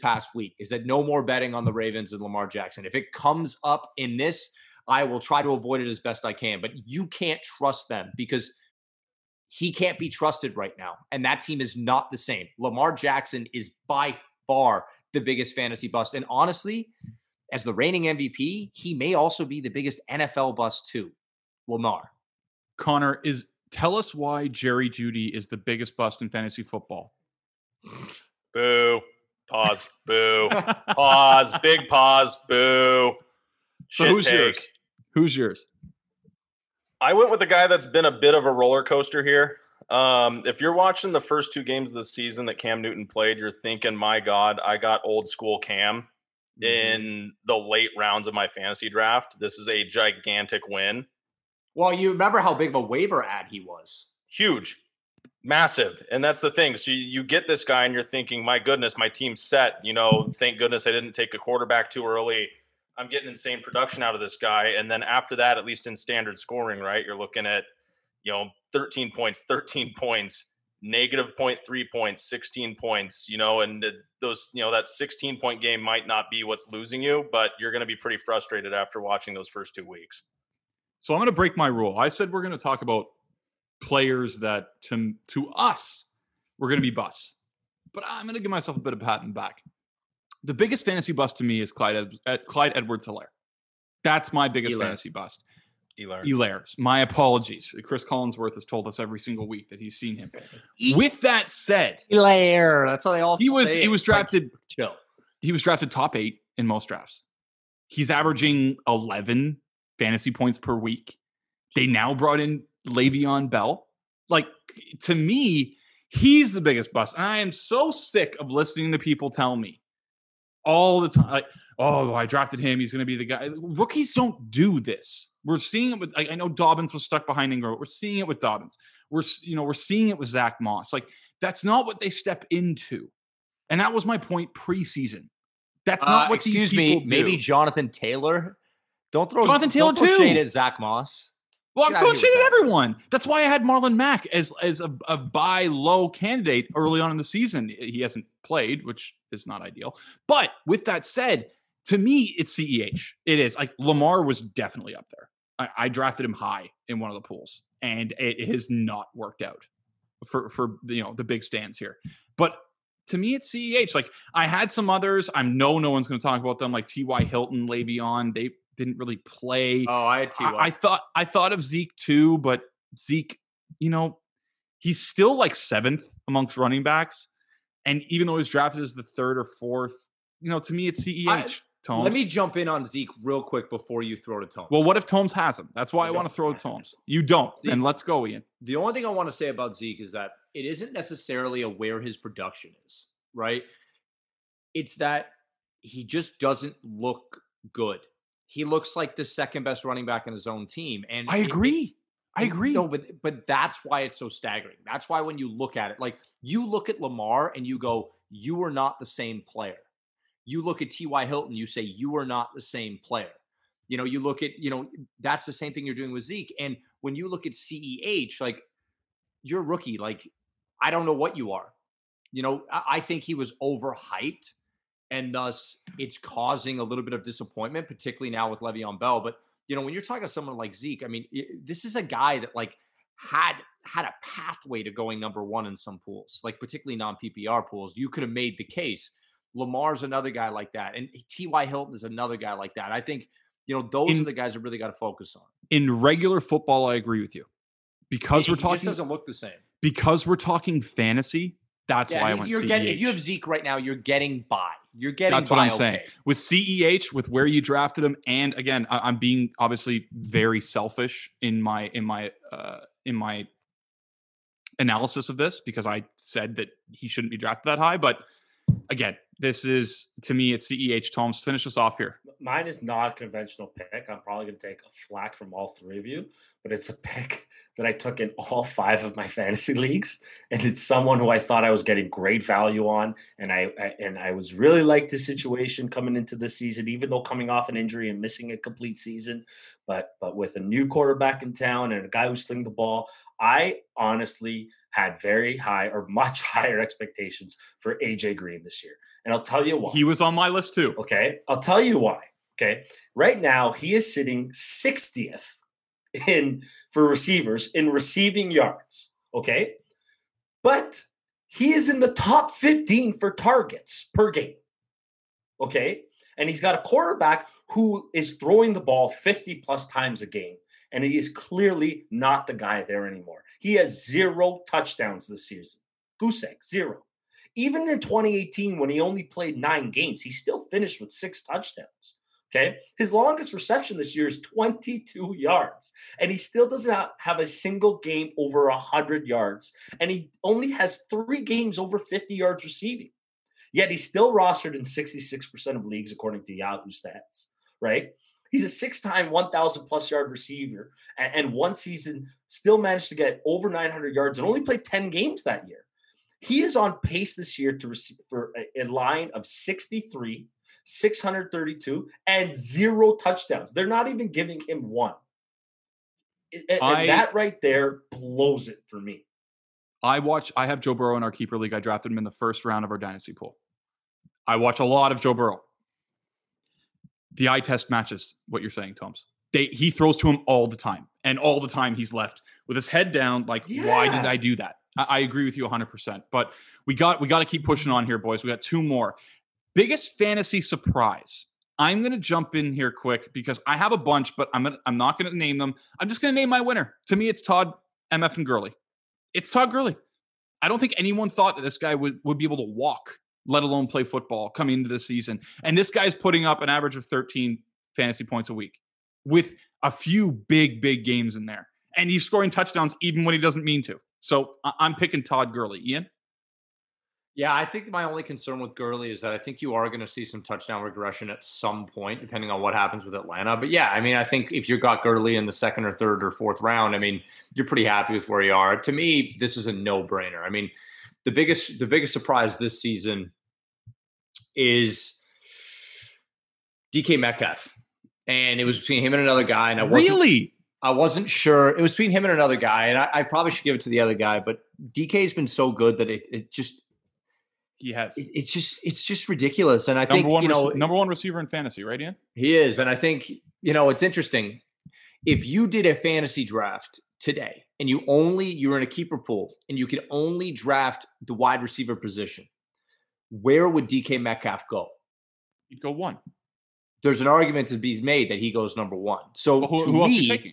past week is that no more betting on the Ravens and Lamar Jackson. If it comes up in this, I will try to avoid it as best I can, but you can't trust them because he can't be trusted right now. And that team is not the same. Lamar Jackson is by far the biggest fantasy bust. And honestly, as the reigning MVP, he may also be the biggest NFL bust too. Lamar. Connor, tell us why Jerry Jeudy is the biggest bust in fantasy football. Boo. Pause. Boo. Pause. Big pause. Boo. So shit, who's take. Yours? Who's yours? I went with a guy that's been a bit of a roller coaster here. If you're watching the first 2 games of the season that Cam Newton played, you're thinking, my God, I got old school Cam in the late rounds of my fantasy draft. This is a gigantic win. Well, you remember how big of a waiver ad he was. Huge. Massive. And that's the thing. So you get this guy and you're thinking, my goodness, my team's set. You know, thank goodness I didn't take a quarterback too early. I'm getting insane production out of this guy. And then after that, at least in standard scoring, right, you're looking at, you know, 13 points, -0.3 points, 16 points, you know, and those, you know, that 16-point game might not be what's losing you, but you're going to be pretty frustrated after watching those first 2 weeks. So I'm going to break my rule. I said we're going to talk about players that to us we're going to be busts, but I'm going to give myself a bit of a pat on the back. The biggest fantasy bust to me is Clyde Edwards-Helaire. That's my biggest fantasy bust. Helaire's. My apologies. Chris Collinsworth has told us every single week that he's seen him. With that said, Helaire. That's how they all. He was drafted. Chill. He was drafted top 8 in most drafts. He's averaging 11. Fantasy points per week. They now brought in Le'Veon Bell. To me, he's the biggest bust. And I am so sick of listening to people tell me all the time, I drafted him. He's going to be the guy. Rookies don't do this. We're seeing it with, I know Dobbins was stuck behind Ingram. But we're seeing it with Dobbins. We're seeing it with Zach Moss. That's not what they step into. And that was my point preseason. That's not what these people do. Maybe Jonathan Taylor. Don't throw shade at Zach Moss. Well, I'm throwing shade at everyone. That's why I had Marlon Mack as a buy low candidate early on in the season. He hasn't played, which is not ideal. But with that said, to me, it's CEH. It is. Like, Lamar was definitely up there. I drafted him high in one of the pools, and it has not worked out for the big stands here. But to me, it's CEH. Like, I had some others. I know no one's going to talk about them, like T.Y. Hilton, Le'Veon. They didn't really play. Oh, I had T.Y. I thought of Zeke too, but Zeke, he's still like 7th amongst running backs. And even though he's drafted as the 3rd or 4th, to me, it's CEH. Tomes. Let me jump in on Zeke real quick before you throw to Tomes. Well, what if Tomes has him? That's why I want to throw to Tomes. You don't. Then let's go, Ian. The only thing I want to say about Zeke is that it isn't necessarily where his production is, right? It's that he just doesn't look good. He looks like the 2nd best running back in his own team. And I agree. No, but that's why it's so staggering. That's why when you look at it, like, you look at Lamar and you go, you are not the same player. You look at T.Y. Hilton, you say, you are not the same player. You look at, that's the same thing you're doing with Zeke. And when you look at CEH, like, you're a rookie. Like, I don't know what you are. I think he was overhyped, and thus it's causing a little bit of disappointment, particularly now with Le'Veon Bell. But, when you're talking to someone like Zeke, I mean, this is a guy that, like, had a pathway to going number one in some pools, like particularly non-PPR pools. You could have made the case. Lamar's another guy like that. And T.Y. Hilton is another guy like that. I think, those are the guys that really got to focus on. In regular football, I agree with you. Because we're talking... It just doesn't look the same. Because we're talking fantasy, that's why I went CEH. If you have Zeke right now, you're getting by. You're getting by. That's what I'm saying. With CEH, with where you drafted him, and again, I'm being obviously very selfish in my analysis of this, because I said that he shouldn't be drafted that high, but again, this is, to me, it's CEH. Tomes, finish us off here. Mine is not a conventional pick. I'm probably going to take a flack from all three of you, but it's a pick that I took in all 5 of my fantasy leagues, and it's someone who I thought I was getting great value on, and I was really liked his situation coming into this season, even though coming off an injury and missing a complete season, but with a new quarterback in town and a guy who slings the ball, I honestly had very high or much higher expectations for AJ Green this year. And I'll tell you why. He was on my list too. Okay. I'll tell you why. Okay. Right now, he is sitting 60th for receivers in receiving yards. Okay. But he is in the top 15 for targets per game. Okay. And he's got a quarterback who is throwing the ball 50+ times a game. And he is clearly not the guy there anymore. He has 0 touchdowns this season. Goose egg, 0. Even in 2018, when he only played 9 games, he still finished with 6 touchdowns. Okay. His longest reception this year is 22 yards. And he still does not have a single game over 100 yards. And he only has 3 games over 50 yards receiving. Yet he's still rostered in 66% of leagues, according to Yahoo stats, right? He's a 6-time 1,000+ yard receiver, and one season still managed to get over 900 yards and only played 10 games that year. He is on pace this year to receive for a line of 63, 632, and 0 touchdowns. They're not even giving him 1. And that right there blows it for me. I have Joe Burrow in our keeper league. I drafted him in the first round of our dynasty pool. I watch a lot of Joe Burrow. The eye test matches what you're saying, Tomes. He throws to him all the time. And all the time he's left with his head down, like, why did I do that? I agree with you 100%. But we got to keep pushing on here, boys. We got 2 more. Biggest fantasy surprise. I'm going to jump in here quick because I have a bunch, but I'm not going to name them. I'm just going to name my winner. To me, it's Todd MF and Gurley. It's Todd Gurley. I don't think anyone thought that this guy would be able to walk, let alone play football, coming into the season. And this guy's putting up an average of 13 fantasy points a week with a few big, big games in there. And he's scoring touchdowns even when he doesn't mean to. So I'm picking Todd Gurley. Ian? Yeah, I think my only concern with Gurley is that I think you are going to see some touchdown regression at some point, depending on what happens with Atlanta. But yeah, I mean, I think if you got Gurley in the 2nd or 3rd or 4th round, I mean, you're pretty happy with where you are. To me, this is a no-brainer. I mean, the biggest surprise this season is DK Metcalf. And it was between him and another guy. And I wasn't, really? I wasn't sure. It was between him and another guy, and I probably should give it to the other guy. But DK's been so good that it just he has. It's just ridiculous. And I think number one receiver in fantasy, right, Ian? He is, and I think it's interesting. If you did a fantasy draft today, and you're in a keeper pool, and you could only draft the wide receiver position, where would DK Metcalf go? He'd go one. There's an argument to be made that he goes number one. So who else are you taking?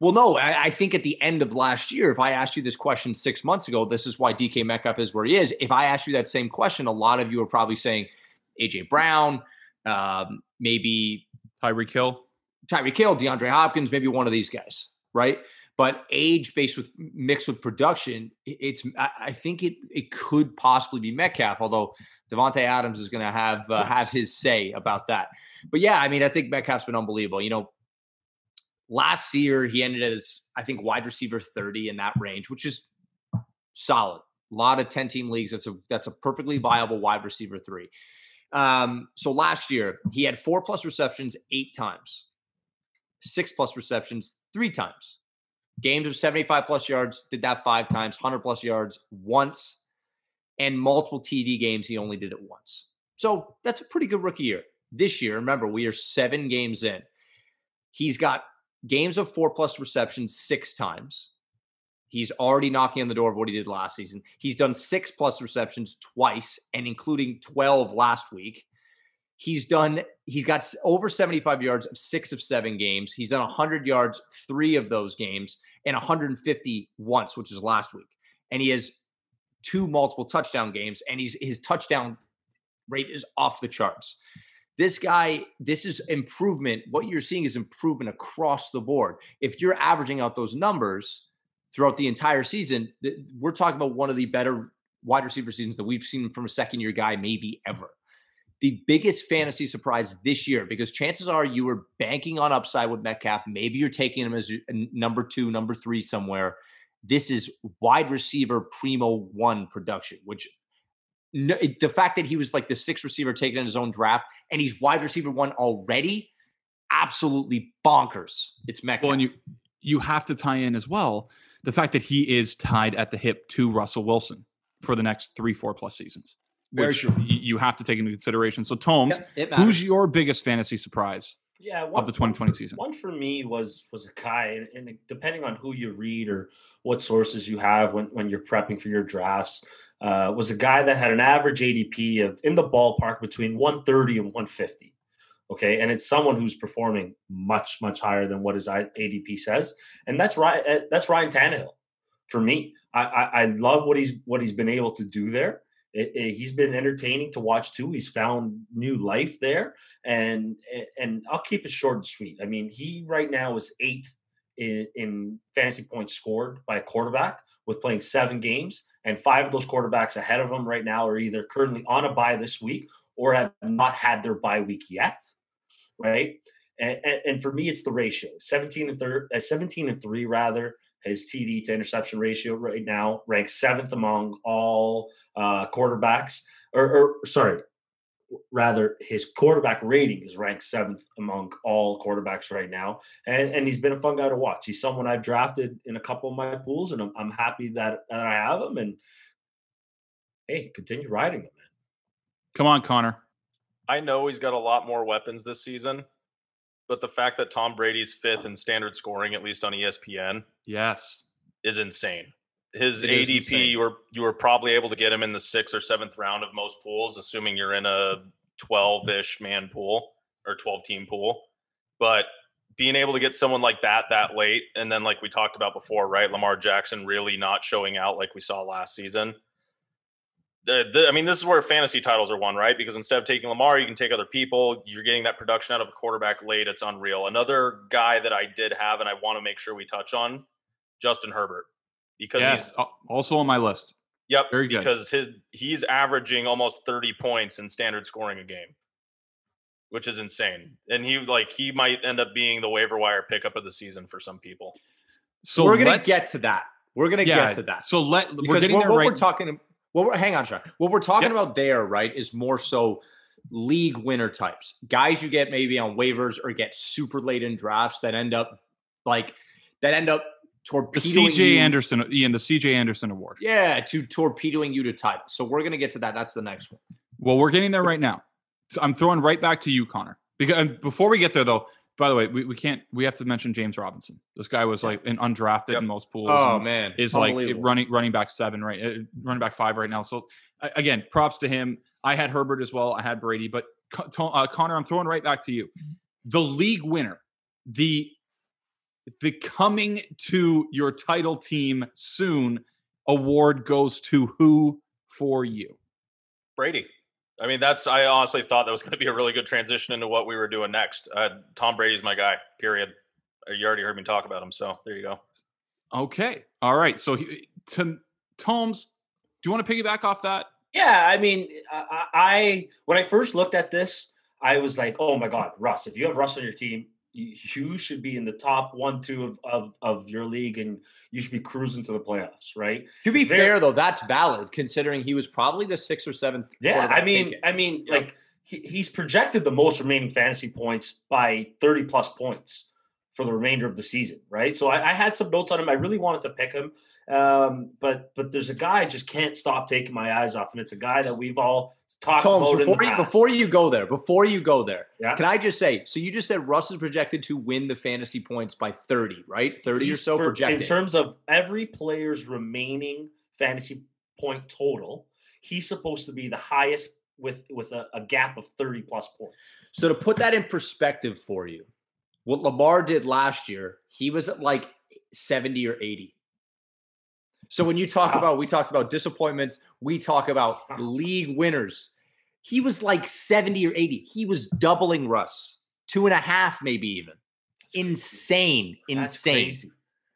Well, no, I think at the end of last year, if I asked you this question 6 months ago, this is why DK Metcalf is where he is. If I asked you that same question, a lot of you are probably saying AJ Brown, maybe Tyreek Hill, DeAndre Hopkins, maybe one of these guys, right? But age mixed with production, I think it could possibly be Metcalf, although Devontae Adams is going to have his say about that. But yeah, I mean, I think Metcalf's been unbelievable. Last year he ended as, I think, wide receiver 30 in that range, which is solid. A lot of 10-team leagues, that's a perfectly viable wide receiver 3. So last year he had 4+ receptions 8 times, 6+ receptions 3 times, games of 75+ yards, did that 5 times, 100+ yards once, and multiple TD games. He only did it once. So that's a pretty good rookie year. This year, remember, we are 7 games in. He's got games of 4+ receptions 6 times. He's already knocking on the door of what he did last season. He's done 6+ receptions twice, and including 12 last week. He's got over 75 yards of 6 of 7 games. He's done 100 yards 3 of those games, and 150 once, which is last week. And he has 2 multiple touchdown games, and his touchdown rate is off the charts. This is improvement. What you're seeing is improvement across the board. If you're averaging out those numbers throughout the entire season, we're talking about one of the better wide receiver seasons that we've seen from a second-year guy maybe ever. The biggest fantasy surprise this year, because chances are you were banking on upside with Metcalf. Maybe you're taking him as number 2, number 3 somewhere. This is wide receiver primo 1 production, which – no, the fact that he was like the 6th receiver taken in his own draft, and he's wide receiver 1 already, absolutely bonkers. It's Metcalf. Well, and you have to tie in as well the fact that he is tied at the hip to Russell Wilson for the next 3-4+ seasons. Very true. You have to take into consideration. So, Tomes, who's your biggest fantasy surprise? Yeah, of the 2020 season. One for me was a Kai, and depending on who you read or what sources you have when you're prepping for your drafts, was a guy that had an average ADP of in the ballpark between 130 and 150. Okay, and it's someone who's performing much, much higher than what his ADP says, and that's Ryan Tannehill. For me, I love what he's been able to do there. He's been entertaining to watch too. He's found new life there, and I'll keep it short and sweet. I mean, he right now is 8th in fantasy points scored by a quarterback with playing 7 games, and 5 of those quarterbacks ahead of him right now are either currently on a bye this week or have not had their bye week yet, right? And for me, it's the ratio 17 and 3 rather. His TD to interception ratio right now ranks 7th among all quarterbacks. His quarterback rating is ranked 7th among all quarterbacks right now. And he's been a fun guy to watch. He's someone I've drafted in a couple of my pools, and I'm happy that I have him. And, hey, continue riding him, man. Come on, Connor. I know he's got a lot more weapons this season, but the fact that Tom Brady's 5th in standard scoring, at least on ESPN, yes, is insane. His ADP, you were probably able to get him in the 6th or 7th round of most pools, assuming you're in a 12-ish man pool or 12-team pool. But being able to get someone like that late, and then like we talked about before, right, Lamar Jackson really not showing out like we saw last season. This is where fantasy titles are won, right? Because instead of taking Lamar, you can take other people. You're getting that production out of a quarterback late. It's unreal. Another guy that I did have, and I want to make sure we touch on, Justin Herbert. Because he's also on my list. Yep. Very good. Because he's averaging almost 30 points in standard scoring a game, which is insane. And he might end up being the waiver wire pickup of the season for some people. So we're going to get to that. We're going to get to that. So we're talking about. Well, hang on, Sean. What we're talking about there, right, is more so league winner types. Guys you get maybe on waivers or get super late in drafts that end up like that end up torpedoing the CJ Anderson and the CJ Anderson Award. Yeah, to torpedoing you to title. So we're going to get to that. That's the next one. Well, we're getting there right now. So I'm throwing right back to you, Connor. Because before we get there, though, by the way, we have to mention James Robinson. This guy was like an undrafted in most pools. Oh man, is like running back seven, right? Running back five right now. So again, props to him. I had Herbert as well. I had Brady, but Connor, I'm throwing right back to you. The league winner, the coming to your title team soon award goes to who for you? Brady. I mean, I honestly thought that was going to be a really good transition into what we were doing next. Tom Brady's my guy, period. You already heard me talk about him, so there you go. Okay. All right. So, Tomes, do you want to piggyback off that? Yeah. I mean, when I first looked at this, I was like, oh, my God, Russ. If you have Russ on your team, you should be in the top 1-2 of your league, and you should be cruising to the playoffs, right? To be fair, though, that's valid considering he was probably the 6th or 7th. Yeah, I mean, yeah. Like he's projected the most remaining fantasy points by 30+ points for the remainder of the season, right? So I had some notes on him. I really wanted to pick him, but there's a guy I just can't stop taking my eyes off, and it's a guy that we've all talked about in the past. Before you go there, yeah. Can I just say, so you just said Russ is projected to win the fantasy points by 30, right? 30 He's or so projected. In terms of every player's remaining fantasy point total, he's supposed to be the highest with a gap of 30+ points. So to put that in perspective for you, what Lamar did last year, he was at like 70 or 80. So when you talk about, we talked about disappointments, we talk about league winners. He was like 70 or 80. He was doubling Russ, 2.5, maybe even. Insane.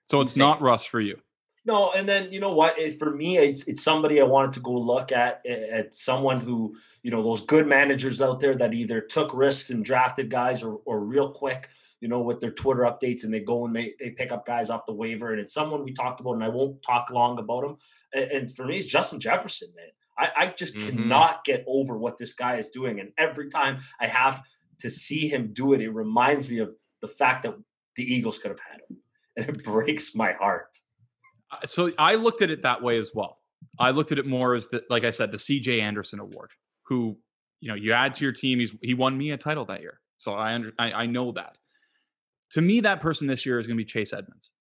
So it's not Russ for you. No, and then you know what? For me, it's somebody I wanted to go look at someone who, you know, those good managers out there that either took risks and drafted guys or real quick, you know, with their Twitter updates, and they go and they pick up guys off the waiver. And it's someone we talked about, and I won't talk long about him. And for me, it's Justin Jefferson, man. I just cannot get over what this guy is doing. And every time I have to see him do it, it reminds me of the fact that the Eagles could have had him. And it breaks my heart. So I looked at it that way as well. I looked at it more as like I said, the CJ Anderson Award, who, you know, you add to your team. He won me a title that year. So I know that. To me, that person this year is going to be Chase Edmonds.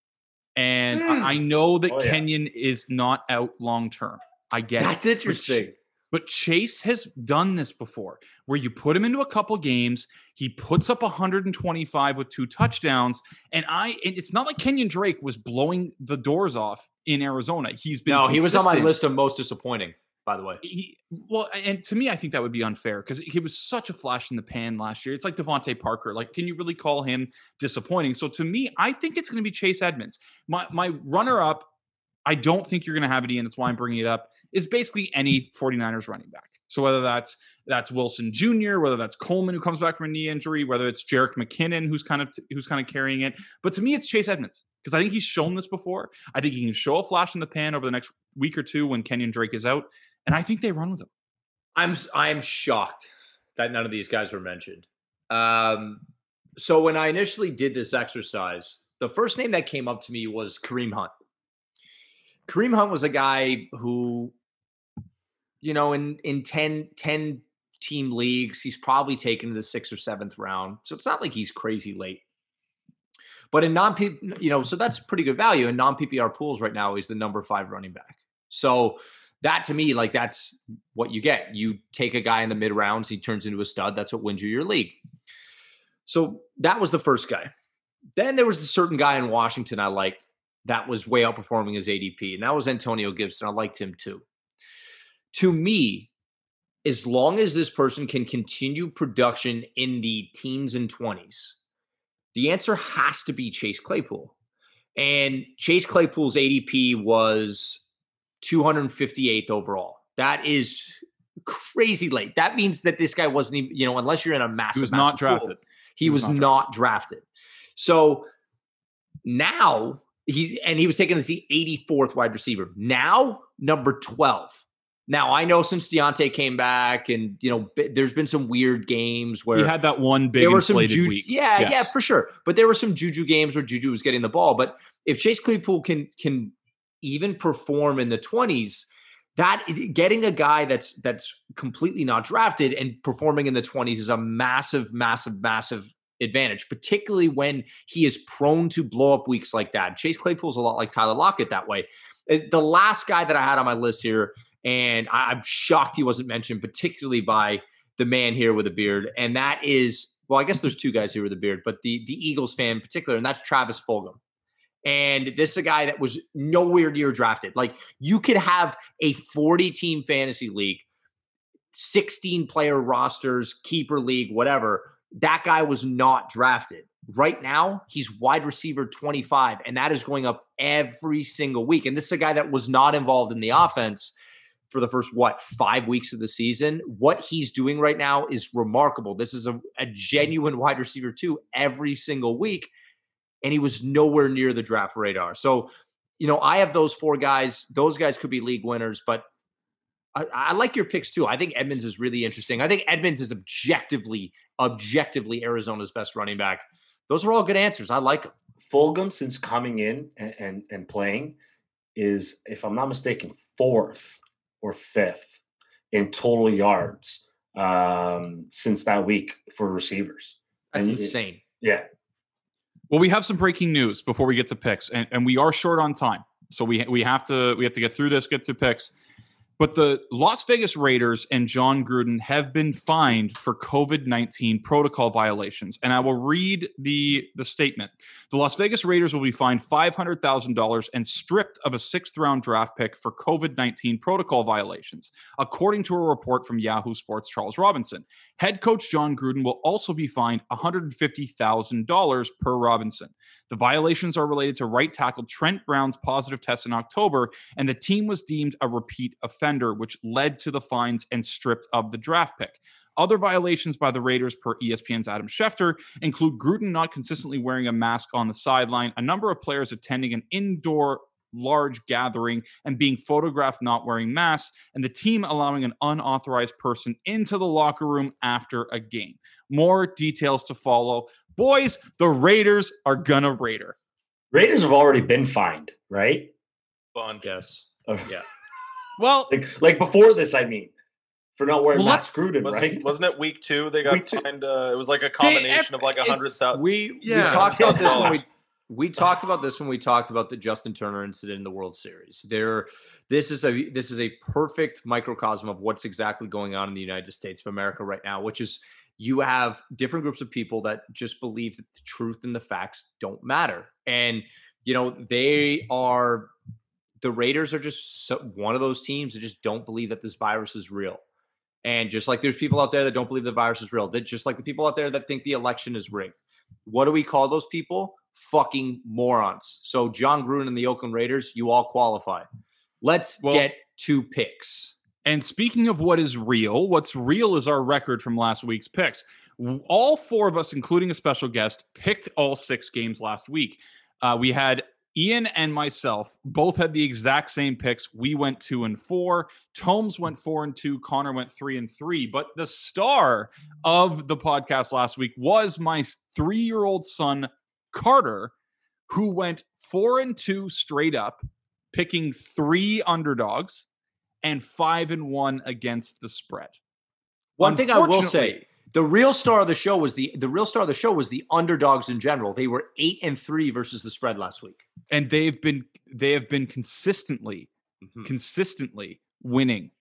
And I know that Kenyon is not out long term. I get it. That's interesting. But Chase has done this before where you put him into a couple games. He puts up 125 with 2 touchdowns. And it's not like Kenyon Drake was blowing the doors off in Arizona. He's been consistent. He was on my list of most disappointing, by the way. And to me, I think that would be unfair because he was such a flash in the pan last year. It's like Devontae Parker. Like, can you really call him disappointing? So to me, I think it's going to be Chase Edmonds. My runner-up, I don't think you're going to have it, Ian. That's why I'm bringing it up. Is basically any 49ers running back. So whether that's Wilson Jr., whether that's Coleman who comes back from a knee injury, whether it's Jerick McKinnon who's kind of carrying it. But to me, it's Chase Edmonds because I think he's shown this before. I think he can show a flash in the pan over the next week or two when Kenyon Drake is out, and I think they run with him. I'm shocked that none of these guys were mentioned. So when I initially did this exercise, the first name that came up to me was Kareem Hunt. Kareem Hunt was a guy who, you know, in 10 team leagues, he's probably taken to the 6th or 7th round. So it's not like he's crazy late. But in non-PPR, you know, so that's pretty good value. In non-PPR pools right now, he's the number 5 running back. So that to me, like that's what you get. You take a guy in the mid rounds, he turns into a stud. That's what wins you your league. So that was the first guy. Then there was a certain guy in Washington I liked that was way outperforming his ADP, and that was Antonio Gibson. I liked him too. To me, as long as this person can continue production in the teens and 20s, the answer has to be Chase Claypool. And Chase Claypool's ADP was 258th overall. That is crazy late. That means that this guy wasn't even, you know, unless you're in a massive, not drafted. He was not drafted. So now, he was taken as the 84th wide receiver. Now, number 12. Now, I know since Deontay came back and, you know, there's been some weird games where... You had that one big inflated week. Yeah, yes. Yeah, for sure. But there were some Juju games where Juju was getting the ball. But if Chase Claypool can even perform in the 20s, that getting a guy that's completely not drafted and performing in the 20s is a massive, massive, massive advantage, particularly when he is prone to blow up weeks like that. Chase Claypool's a lot like Tyler Lockett that way. The last guy that I had on my list here, and I'm shocked he wasn't mentioned, particularly by the man here with a beard. And that is, well, I guess there's two guys here with a beard, but the Eagles fan in particular, and that's Travis Fulgham. And this is a guy that was nowhere near drafted. Like, you could have a 40-team fantasy league, 16-player rosters, keeper league, whatever. That guy was not drafted. Right now, he's wide receiver 25, and that is going up every single week. And this is a guy that was not involved in the offense for the first, 5 weeks of the season. What he's doing right now is remarkable. This is a genuine wide receiver too every single week, and he was nowhere near the draft radar. So, you know, I have those four guys. Those guys could be league winners, but I like your picks too. I think Edmonds is really interesting. I think Edmonds is objectively Arizona's best running back. Those are all good answers. I like them. Fulgham, since coming in and playing, is, if I'm not mistaken, fourth or fifth in total yards since that week for receivers. That's insane. Yeah. Well, we have some breaking news before we get to picks, and we are short on time. So we have to get through this, get to picks. But the Las Vegas Raiders and John Gruden have been fined for COVID-19 protocol violations. And I will read the statement. The Las Vegas Raiders will be fined $500,000 and stripped of a sixth-round draft pick for COVID-19 protocol violations, according to a report from Yahoo Sports' Charles Robinson. Head coach John Gruden will also be fined $150,000 per Robinson. The violations are related to right tackle Trent Brown's positive test in October, and the team was deemed a repeat offender, which led to the fines and stripped of the draft pick. Other violations by the Raiders, per ESPN's Adam Schefter, include Gruden not consistently wearing a mask on the sideline, a number of players attending an indoor large gathering and being photographed not wearing masks, and the team allowing an unauthorized person into the locker room after a game. More details to follow. Boys, the Raiders are gonna Raider. Raiders have already been fined, right? Yes. Oh. Yeah. Well, like before this, I mean, for not wearing masks, Gruden, right? Wasn't it week two? They got fined. It was like a combination of like 100,000. We talked about this when we talked about this when we talked about the Justin Turner incident in the World Series. This is a perfect microcosm of what's exactly going on in the United States of America right now, which is you have different groups of people that just believe that the truth and the facts don't matter, and you know they are. The Raiders are just one of those teams that just don't believe that this virus is real. And just like there's people out there that don't believe the virus is real, they're just like the people out there that think the election is rigged. What do we call those people? Fucking morons. So John Gruden and the Oakland Raiders, you all qualify. Let's get two picks. And speaking of what is real, what's real is our record from last week's picks. All four of us, including a special guest, picked all six games last week. We had Ian and myself both had the exact same picks. We went 2-4. Tomes went 4-2. Connor went 3-3. But the star of the podcast last week was my 3-year-old son, Carter, who went 4-2 straight up, picking 3 underdogs and 5-1 against the spread. One thing I will say, the real star of the show was the underdogs in general. They were 8-3 versus the spread last week, and they have been consistently winning,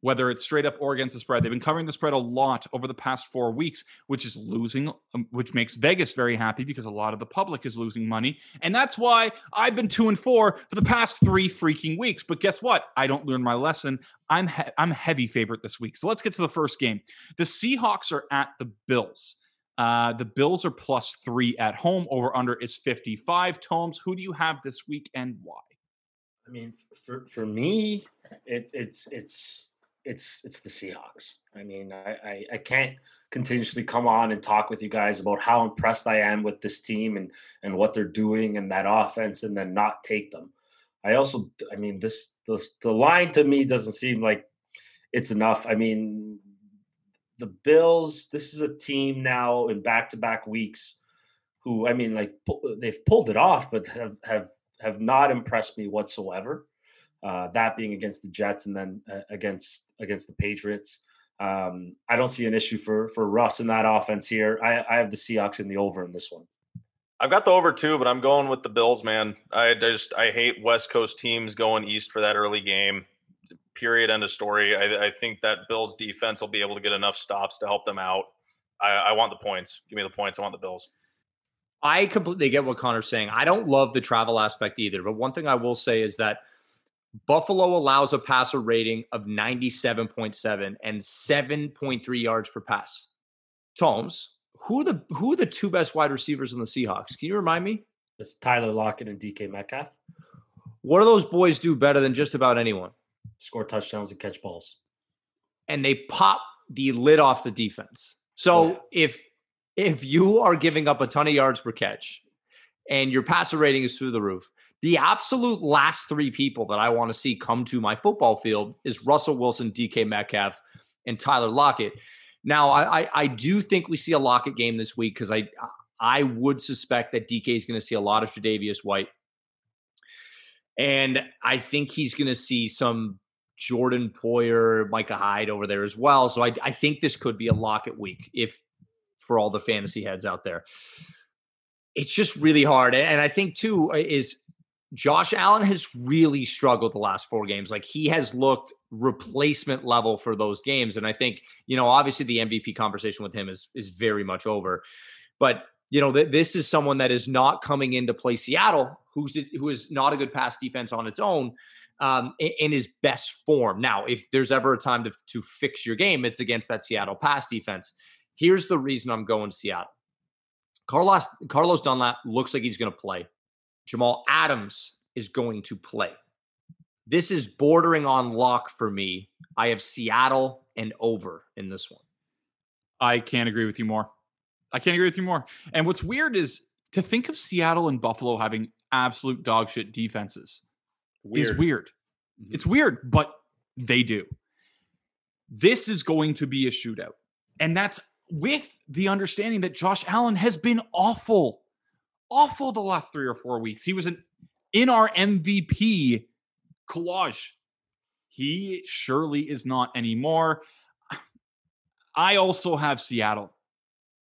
whether it's straight up or against the spread. They've been covering the spread a lot over the past 4 weeks, which makes Vegas very happy because a lot of the public is losing money, and that's why I've been 2-4 for the past 3 freaking weeks. But guess what? I don't learn my lesson. I'm heavy favorite this week. So let's get to the first game. The Seahawks are at the Bills. The Bills are +3 at home. Over under is 55. Tomes, who do you have this week and why? I mean, for me, it's the Seahawks. I mean, I can't continuously come on and talk with you guys about how impressed I am with this team and what they're doing and that offense, and then not take them. I mean, the line to me doesn't seem like it's enough. I mean, the Bills, this is a team now in back-to-back weeks who, I mean, like they've pulled it off, but have not impressed me whatsoever. That being against the Jets and then against the Patriots. I don't see an issue for Russ in that offense here. I have the Seahawks in the over in this one. I've got the over too, but I'm going with the Bills, man. I hate West Coast teams going east for that early game. Period. End of story. I think that Bills defense will be able to get enough stops to help them out. I want the points. Give me the points. I want the Bills. I completely get what Connor's saying. I don't love the travel aspect either, but one thing I will say is that Buffalo allows a passer rating of 97.7 and 7.3 yards per pass. Toms, who are the two best wide receivers on the Seahawks? Can you remind me? It's Tyler Lockett and DK Metcalf. What do those boys do better than just about anyone? Score touchdowns and catch balls. And they pop the lid off the defense. So if you are giving up a ton of yards per catch and your passer rating is through the roof, the absolute last three people that I want to see come to my football field is Russell Wilson, DK Metcalf, and Tyler Lockett. Now, I do think we see a Lockett game this week because I would suspect that DK is going to see a lot of Tre'Davious White. And I think he's going to see some Jordan Poyer, Micah Hyde over there as well. So I think this could be a Lockett week if for all the fantasy heads out there. It's just really hard. And I think, too, is Josh Allen has really struggled the last four games. Like, he has looked replacement level for those games. And I think, you know, obviously the MVP conversation with him is very much over. But, you know, this is someone that is not coming in to play Seattle, who is not a good pass defense on its own, in his best form. Now, if there's ever a time to fix your game, it's against that Seattle pass defense. Here's the reason I'm going to Seattle. Carlos Dunlap looks like he's going to play. Jamal Adams is going to play. This is bordering on lock for me. I have Seattle and over in this one. I can't agree with you more. And what's weird is to think of Seattle and Buffalo having absolute dog shit defenses. Weird. Mm-hmm. It's weird, but they do. This is going to be a shootout. And that's with the understanding that Josh Allen has been awful the last 3 or 4 weeks. He was in our MVP collage. He surely is not anymore. I also have Seattle,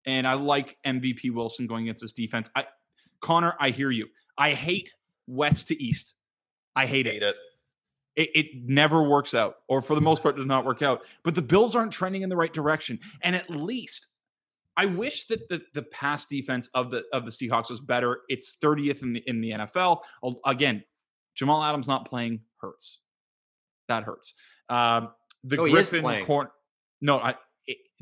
and I like MVP Wilson going against this defense. Connor, I hear you. I hate west to east. I hate it. It never works out, or for the most part, does not work out. But the Bills aren't trending in the right direction, and at least I wish that the pass defense of the Seahawks was better. It's 30th in the NFL. Again, Jamal Adams not playing hurts. That hurts. Griffin corner.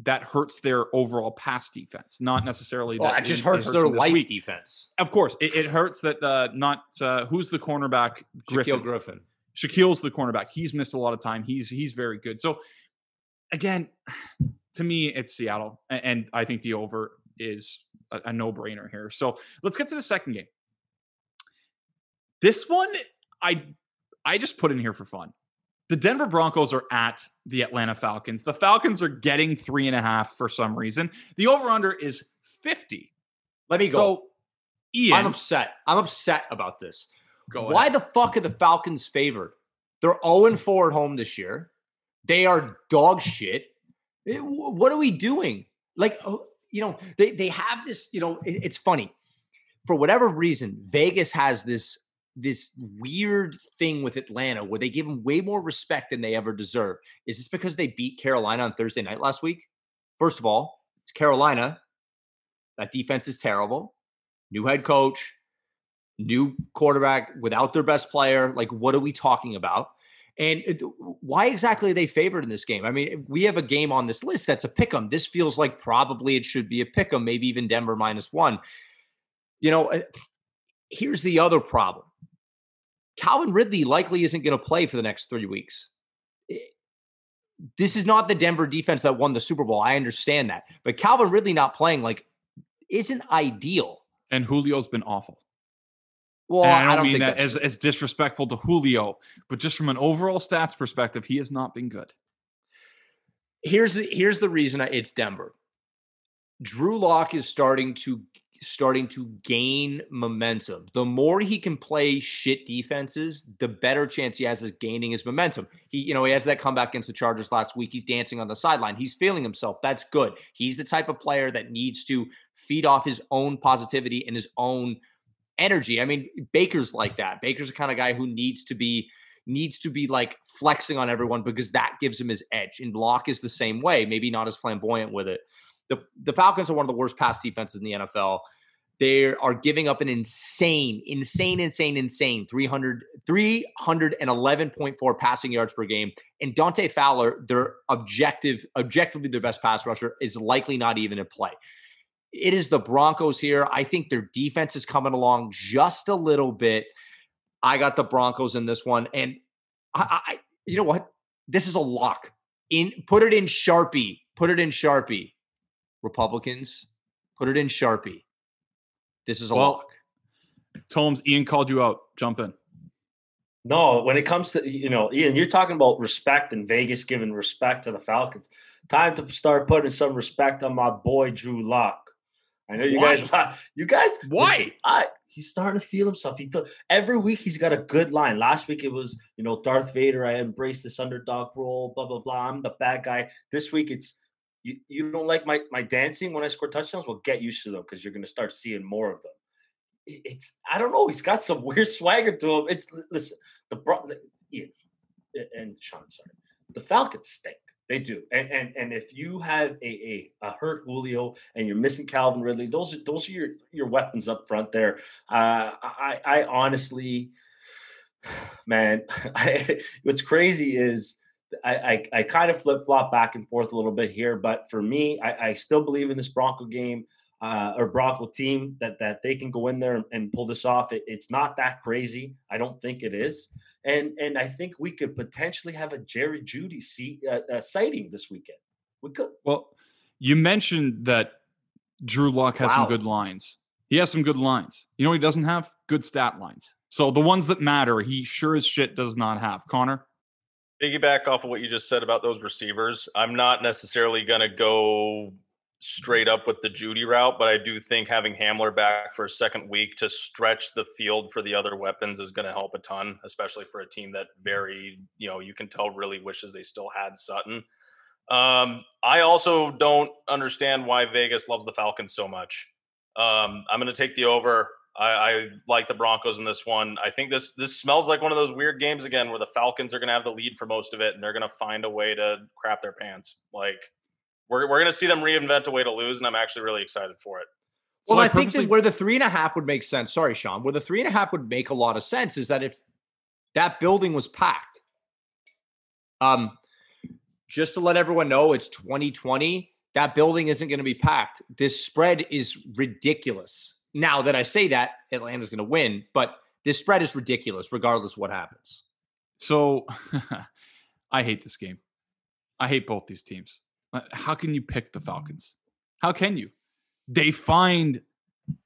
That hurts their overall pass defense, not necessarily. Well, that it just hurts their light defense. Of course, it hurts that not. Who's the cornerback? Griffin. Shaquille's the cornerback. He's missed a lot of time. He's very good. So again. To me, it's Seattle, and I think the over is a no-brainer here. So let's get to the second game. This one, I just put in here for fun. The Denver Broncos are at the Atlanta Falcons. The Falcons are getting 3.5 for some reason. The over-under is 50. Let me go. So, Ian, I'm upset about this. Go ahead. Why the fuck are the Falcons favored? They're 0-4 at home this year. They are dog shit. What are we doing? Like, you know, they have this, you know, it's funny. For whatever reason, Vegas has this weird thing with Atlanta where they give them way more respect than they ever deserve. Is this because they beat Carolina on Thursday night last week? First of all, it's Carolina. That defense is terrible. New head coach, new quarterback without their best player. Like, what are we talking about? And why exactly are they favored in this game? I mean, we have a game on this list that's a pick'em. This feels like probably it should be a pick'em, maybe even Denver -1. You know, here's the other problem. Calvin Ridley likely isn't going to play for the next 3 weeks. This is not the Denver defense that won the Super Bowl. I understand that. But Calvin Ridley not playing, like, isn't ideal. And Julio's been awful. Well, I don't mean that as disrespectful to Julio, but just from an overall stats perspective, he has not been good. Here's the reason it's Denver. Drew Lock is starting to gain momentum. The more he can play shit defenses, the better chance he has of gaining his momentum. He has that comeback against the Chargers last week. He's dancing on the sideline. He's feeling himself. That's good. He's the type of player that needs to feed off his own positivity and his own energy. I mean, Baker's like that. Baker's the kind of guy who needs to be like flexing on everyone because that gives him his edge. And Locke is the same way, maybe not as flamboyant with it. The Falcons are one of the worst pass defenses in the NFL. They are giving up an insane 311.4 passing yards per game. And Dante Fowler, their objectively their best pass rusher, is likely not even in play. It is the Broncos here. I think their defense is coming along just a little bit. I got the Broncos in this one. And I you know what? This is a lock. Put it in Sharpie. Republicans, put it in Sharpie. This is a lock. Tomes, Ian called you out. Jump in. No, when it comes to, Ian, you're talking about respect and Vegas giving respect to the Falcons. Time to start putting some respect on my boy, Drew Lock. I know you Why? Guys. You guys. Why? Listen, he's starting to feel himself. Every week he's got a good line. Last week it was, Darth Vader. I embrace this underdog role, blah, blah, blah. I'm the bad guy. This week it's, you don't like my dancing when I score touchdowns? Well, get used to them because you're going to start seeing more of them. I don't know. He's got some weird swagger to him. The Falcons stink. They do. And if you have a hurt Julio and you're missing Calvin Ridley, those are your weapons up front there. I honestly, man, what's crazy is, I kind of flip-flop back and forth a little bit here, but for me, I still believe in this Bronco game or Bronco team that they can go in there and pull this off. It's not that crazy. I don't think it is. And I think we could potentially have a Jerry Jeudy sighting this weekend. We could. Well, you mentioned that Drew Lock has some good lines. He has some good lines. You know he doesn't have? Good stat lines. So the ones that matter, he sure as shit does not have. Connor? Piggyback off of what you just said about those receivers, I'm not necessarily going to go straight up with the Jeudy route, but I do think having Hamler back for a second week to stretch the field for the other weapons is going to help a ton, especially for a team that you can tell really wishes they still had Sutton. I also don't understand why Vegas loves the Falcons so much. I'm going to take the over. I like the Broncos in this one. I think this smells like one of those weird games again where the Falcons are going to have the lead for most of it and they're going to find a way to crap their pants. Like, we're going to see them reinvent a way to lose, and I'm actually really excited for it. Well, so I think that where the 3.5 would make sense, sorry, Sean, where the 3.5 would make a lot of sense is that if that building was packed. Just to let everyone know, it's 2020. That building isn't going to be packed. This spread is ridiculous. Now that I say that, Atlanta's going to win, but this spread is ridiculous regardless of what happens. So I hate this game. I hate both these teams. How can you pick the Falcons? How can you? They find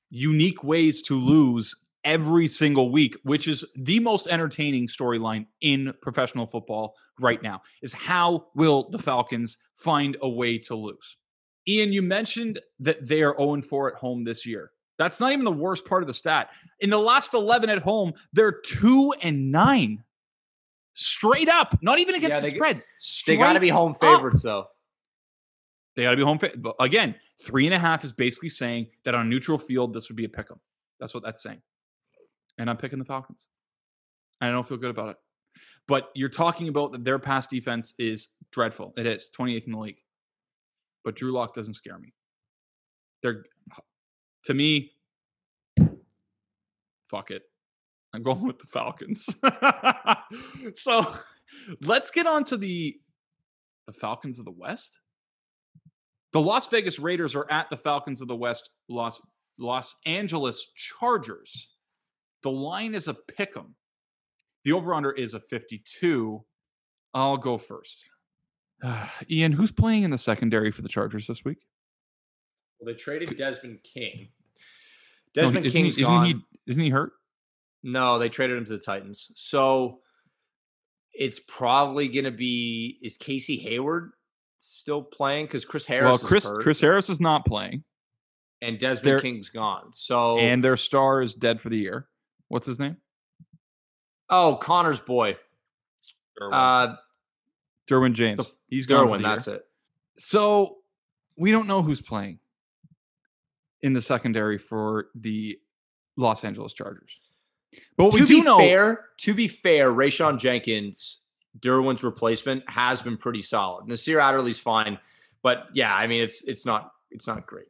unique ways to lose every single week, which is the most entertaining storyline in professional football right now, is how will the Falcons find a way to lose? Ian, you mentioned that they are 0-4 at home this year. That's not even the worst part of the stat. In the last 11 at home, they're 2-9. Straight up. Not even against the spread. They got to be home favorites, though. They got to be home favorites. Again, 3.5 is basically saying that on a neutral field, this would be a pick 'em. That's what that's saying. And I'm picking the Falcons. I don't feel good about it. But you're talking about that their pass defense is dreadful. It is. 28th in the league. But Drew Lock doesn't scare me. To me, fuck it. I'm going with the Falcons. So let's get on to the Falcons of the West. The Las Vegas Raiders are at the Falcons of the West, Los Angeles Chargers. The line is a pick'em. The over-under is a 52. I'll go first. Ian, who's playing in the secondary for the Chargers this week? Well, they traded Desmond King. King's gone. Isn't he hurt? No, they traded him to the Titans. So it's probably going to be, is Casey Hayward still playing? Because Chris Harris Chris Harris is not playing. And Desmond King's gone. And their star is dead for the year. What's his name? Oh, Connor's boy. Derwin James. He's gone for the year. That's it. So we don't know who's playing in the secondary for the Los Angeles Chargers. But to be fair, Rayshon Jenkins, Derwin's replacement, has been pretty solid. Nasir Adderley's fine, but yeah, I mean it's not great.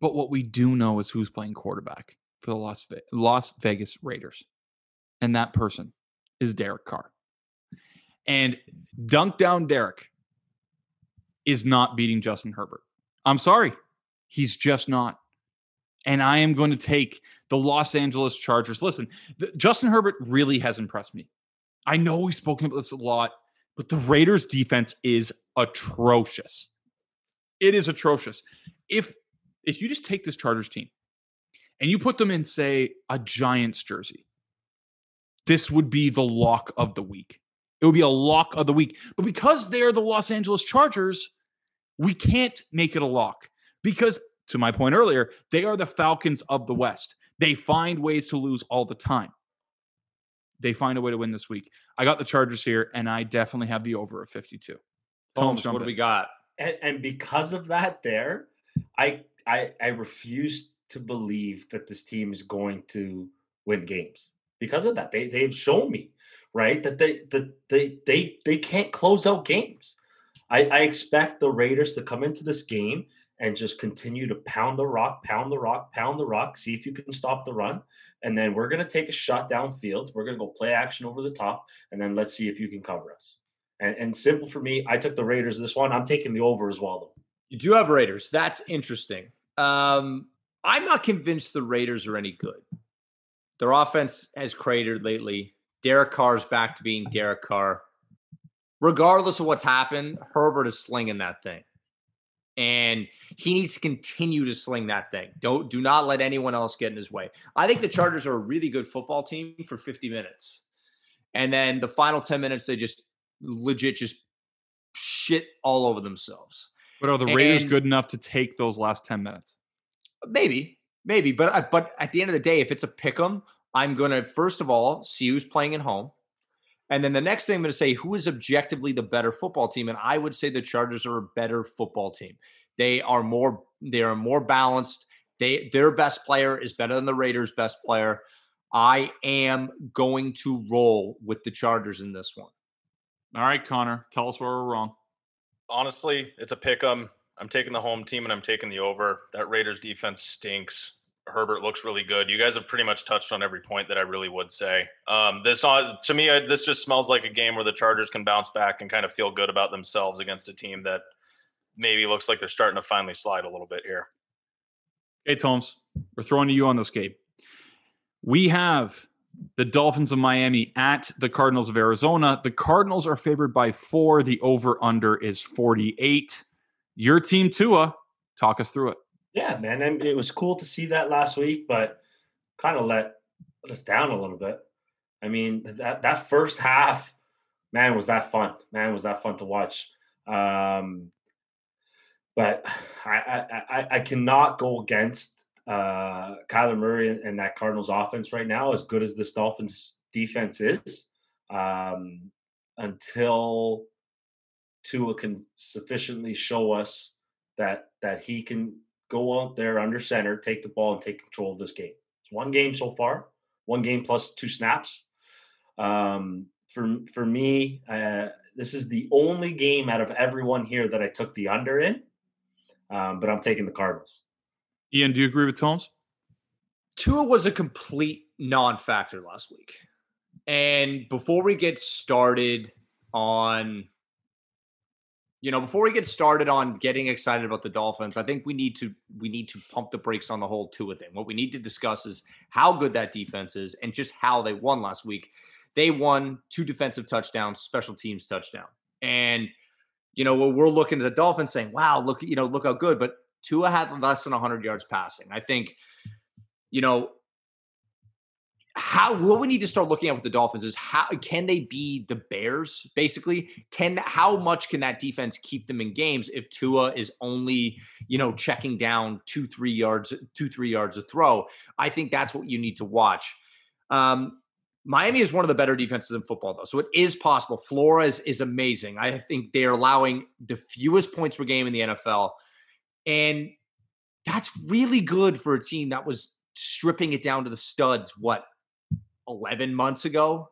But what we do know is who's playing quarterback for the Las Vegas Raiders, and that person is Derek Carr. And dunk down Derek is not beating Justin Herbert. I'm sorry, he's just not. And I am going to take the Los Angeles Chargers. Listen, Justin Herbert really has impressed me. I know we've spoken about this a lot, but the Raiders' defense is atrocious. It is atrocious. If you just take this Chargers team and you put them in, say, a Giants jersey, this would be the lock of the week. It would be a lock of the week. But because they're the Los Angeles Chargers, we can't make it a lock because, to my point earlier, they are the Falcons of the West. They find ways to lose all the time. They find a way to win this week. I got the Chargers here, and I definitely have the over of 52. Holmes, what do we got? And because of that there, I refuse to believe that this team is going to win games. Because of that, they've shown me, right, that they can't close out games. I expect the Raiders to come into this game and just continue to pound the rock, see if you can stop the run. And then we're going to take a shot downfield. We're going to go play action over the top, and then let's see if you can cover us. And simple for me, I took the Raiders this one. I'm taking the over as well, though. You do have Raiders. That's interesting. I'm not convinced the Raiders are any good. Their offense has cratered lately. Derek Carr's back to being Derek Carr. Regardless of what's happened, Herbert is slinging that thing. And he needs to continue to sling that thing. Do not let anyone else get in his way. I think the Chargers are a really good football team for 50 minutes. And then the final 10 minutes, they just legit just shit all over themselves. But are the Raiders good enough to take those last 10 minutes? Maybe. But at the end of the day, if it's a pick-em, I'm going to, first of all, see who's playing at home. And then the next thing I'm going to say, who is objectively the better football team? And I would say the Chargers are a better football team. They are more balanced. Their best player is better than the Raiders' best player. I am going to roll with the Chargers in this one. All right, Connor, tell us where we're wrong. Honestly, it's a pick 'em. I'm taking the home team and I'm taking the over. That Raiders defense stinks. Herbert looks really good. You guys have pretty much touched on every point that I really would say. This just smells like a game where the Chargers can bounce back and kind of feel good about themselves against a team that maybe looks like they're starting to finally slide a little bit here. Hey, Holmes, we're throwing to you on this game. We have the Dolphins of Miami at the Cardinals of Arizona. The Cardinals are favored by 4. The over-under is 48. Your team, Tua, talk us through it. Yeah, man, and it was cool to see that last week, but kind of let us down a little bit. I mean, that first half, man, was that fun. Man, was that fun to watch. But I cannot go against Kyler Murray and that Cardinals offense right now, as good as this Dolphins defense is, until Tua can sufficiently show us that he can – go out there under center, take the ball, and take control of this game. It's one game so far, one game plus 2 snaps. For me, this is the only game out of everyone here that I took the under in, but I'm taking the Cardinals. Ian, do you agree with Holmes? Tua was a complete non-factor last week. And before we get started on getting excited about the Dolphins, I think we need to pump the brakes on the whole Tua thing. What we need to discuss is how good that defense is and just how they won last week. They won 2 defensive touchdowns, special teams touchdown. And, you know, we're looking at the Dolphins saying, wow, look how good. But Tua had less than 100 yards passing. I think, you know, what we need to start looking at with the Dolphins is how can they be the Bears, basically? How much can that defense keep them in games if Tua is only, checking down two, 3 yards a throw? I think that's what you need to watch. Miami is one of the better defenses in football, though. So it is possible. Flores is amazing. I think they're allowing the fewest points per game in the NFL. And that's really good for a team that was stripping it down to the studs, 11 months ago?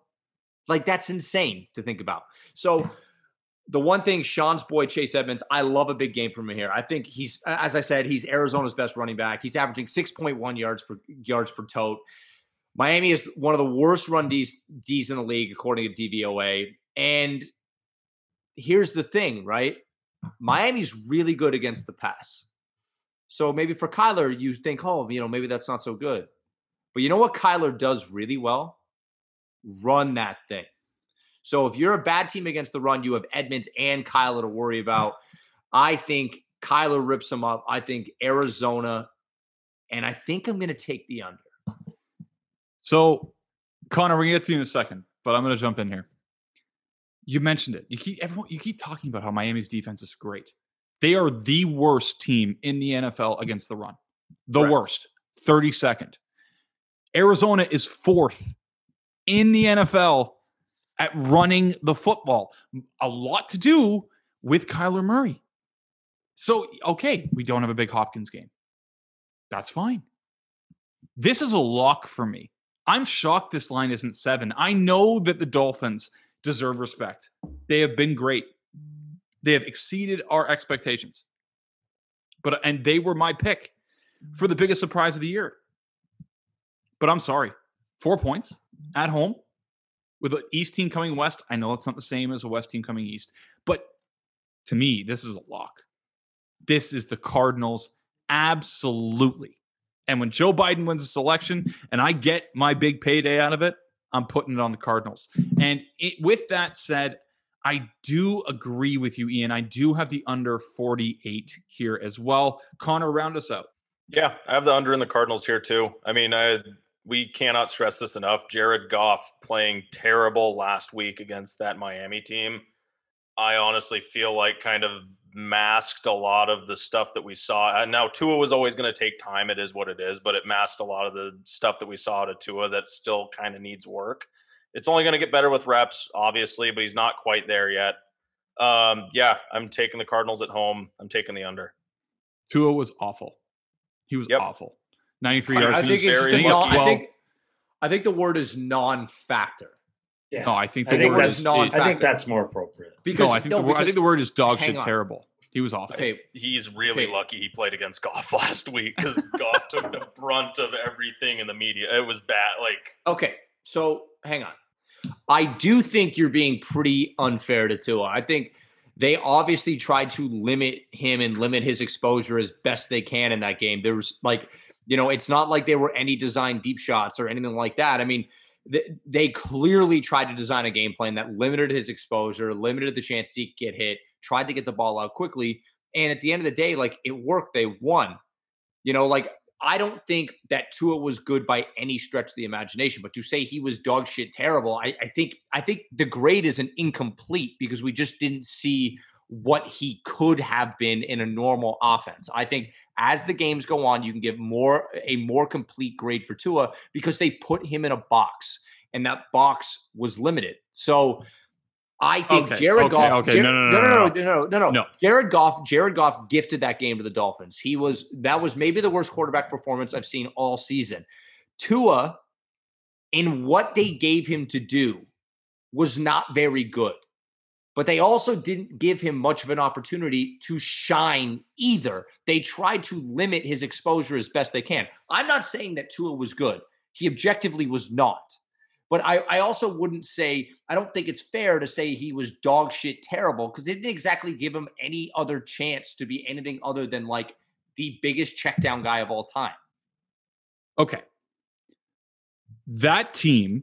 Like, that's insane to think about. So the one thing, Sean's boy, Chase Edmonds, I love a big game from him here. I think he's, as I said, he's Arizona's best running back. He's averaging 6.1 yards per tote. Miami is one of the worst run D's in the league, according to DVOA. And here's the thing, right? Miami's really good against the pass. So maybe for Kyler, you think, maybe that's not so good. But you know what Kyler does really well? Run that thing. So if you're a bad team against the run, you have Edmonds and Kyler to worry about. I think Kyler rips them up. I think Arizona. And I think I'm going to take the under. So, Connor, we're going to get to you in a second, but I'm going to jump in here. You mentioned it. You keep talking about how Miami's defense is great. They are the worst team in the NFL against the run. The Correct. Worst. 32nd. Arizona is 4th in the NFL at running the football. A lot to do with Kyler Murray. So, okay, we don't have a big Hopkins game. That's fine. This is a lock for me. I'm shocked this line isn't 7. I know that the Dolphins deserve respect. They have been great. They have exceeded our expectations. And they were my pick for the biggest surprise of the year. But I'm sorry, 4 points at home with an East team coming West. I know it's not the same as a West team coming East, but to me, this is a lock. This is the Cardinals, absolutely. And when Joe Biden wins this election and I get my big payday out of it, I'm putting it on the Cardinals. And with that said, I do agree with you, Ian. I do have the under 48 here as well. Connor, round us out. Yeah, I have the under in the Cardinals here too. I mean, we cannot stress this enough. Jared Goff playing terrible last week against that Miami team. I honestly feel like kind of masked a lot of the stuff that we saw. Now, Tua was always going to take time. It is what it is, but it masked a lot of the stuff that we saw to Tua that still kind of needs work. It's only going to get better with reps, obviously, but he's not quite there yet. I'm taking the Cardinals at home. I'm taking the under. Tua was awful. He was awful. 93 yards. I think the word is non-factor. Yeah. No, I think that's more appropriate. I think the word is dog shit terrible. He was awful. Okay. He's really lucky he played against Goff last week because Goff took the brunt of everything in the media. It was bad. Okay, so hang on. I do think you're being pretty unfair to Tua. I think they obviously tried to limit him and limit his exposure as best they can in that game. There was it's not like there were any designed deep shots or anything like that. I mean, they clearly tried to design a game plan that limited his exposure, limited the chance he could get hit, tried to get the ball out quickly. And at the end of the day, it worked. They won. I don't think that Tua was good by any stretch of the imagination, but to say he was dog shit terrible, I think the grade is an incomplete because we just didn't see what he could have been in a normal offense. I think as the games go on, you can give a more complete grade for Tua because they put him in a box and that box was limited. So I think Jared Goff gifted that game to the Dolphins. That was maybe the worst quarterback performance I've seen all season. Tua, in what they gave him to do, was not very good. But they also didn't give him much of an opportunity to shine either. They tried to limit his exposure as best they can. I'm not saying that Tua was good. He objectively was not. But I also wouldn't say, I don't think it's fair to say he was dog shit terrible because they didn't exactly give him any other chance to be anything other than the biggest check down guy of all time. Okay. That team,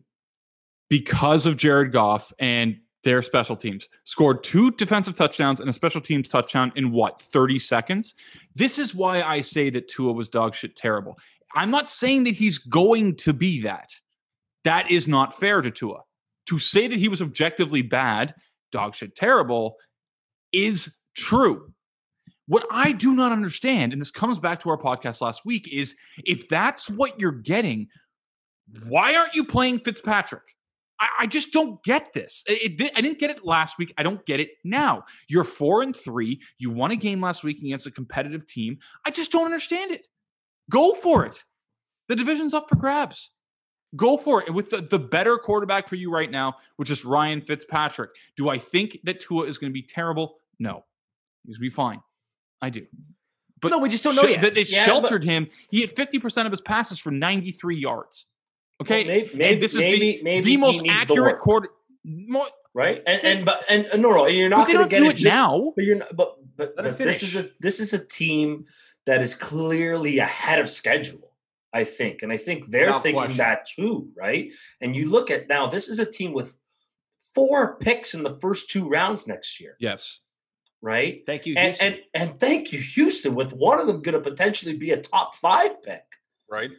because of Jared Goff and their special teams, scored 2 defensive touchdowns and a special teams touchdown in 30 seconds? This is why I say that Tua was dog shit terrible. I'm not saying that he's going to be that. That is not fair to Tua. To say that he was objectively bad, dog shit terrible, is true. What I do not understand, and this comes back to our podcast last week, is if that's what you're getting, why aren't you playing Fitzpatrick? I just don't get this. I didn't get it last week. I don't get it now. You're 4-3. You won a game last week against a competitive team. I just don't understand it. Go for it. The division's up for grabs. Go for it. And with the better quarterback for you right now, which is Ryan Fitzpatrick. Do I think that Tua is going to be terrible? No. He's going to be fine. I do. But no, we just don't know yet. They sheltered him. He hit 50% of his passes for 93 yards. Okay, well, maybe this is the most accurate quarter, right? And no, you're not going to get it now. But you're not. But this is a team that is clearly ahead of schedule, I think, and I think they're thinking that too, right? And you look at now, this is a team with 4 picks in the first 2 rounds next year. Yes, right. Thank you, Houston. And thank you, Houston, with one of them going to potentially be a top 5 pick, right?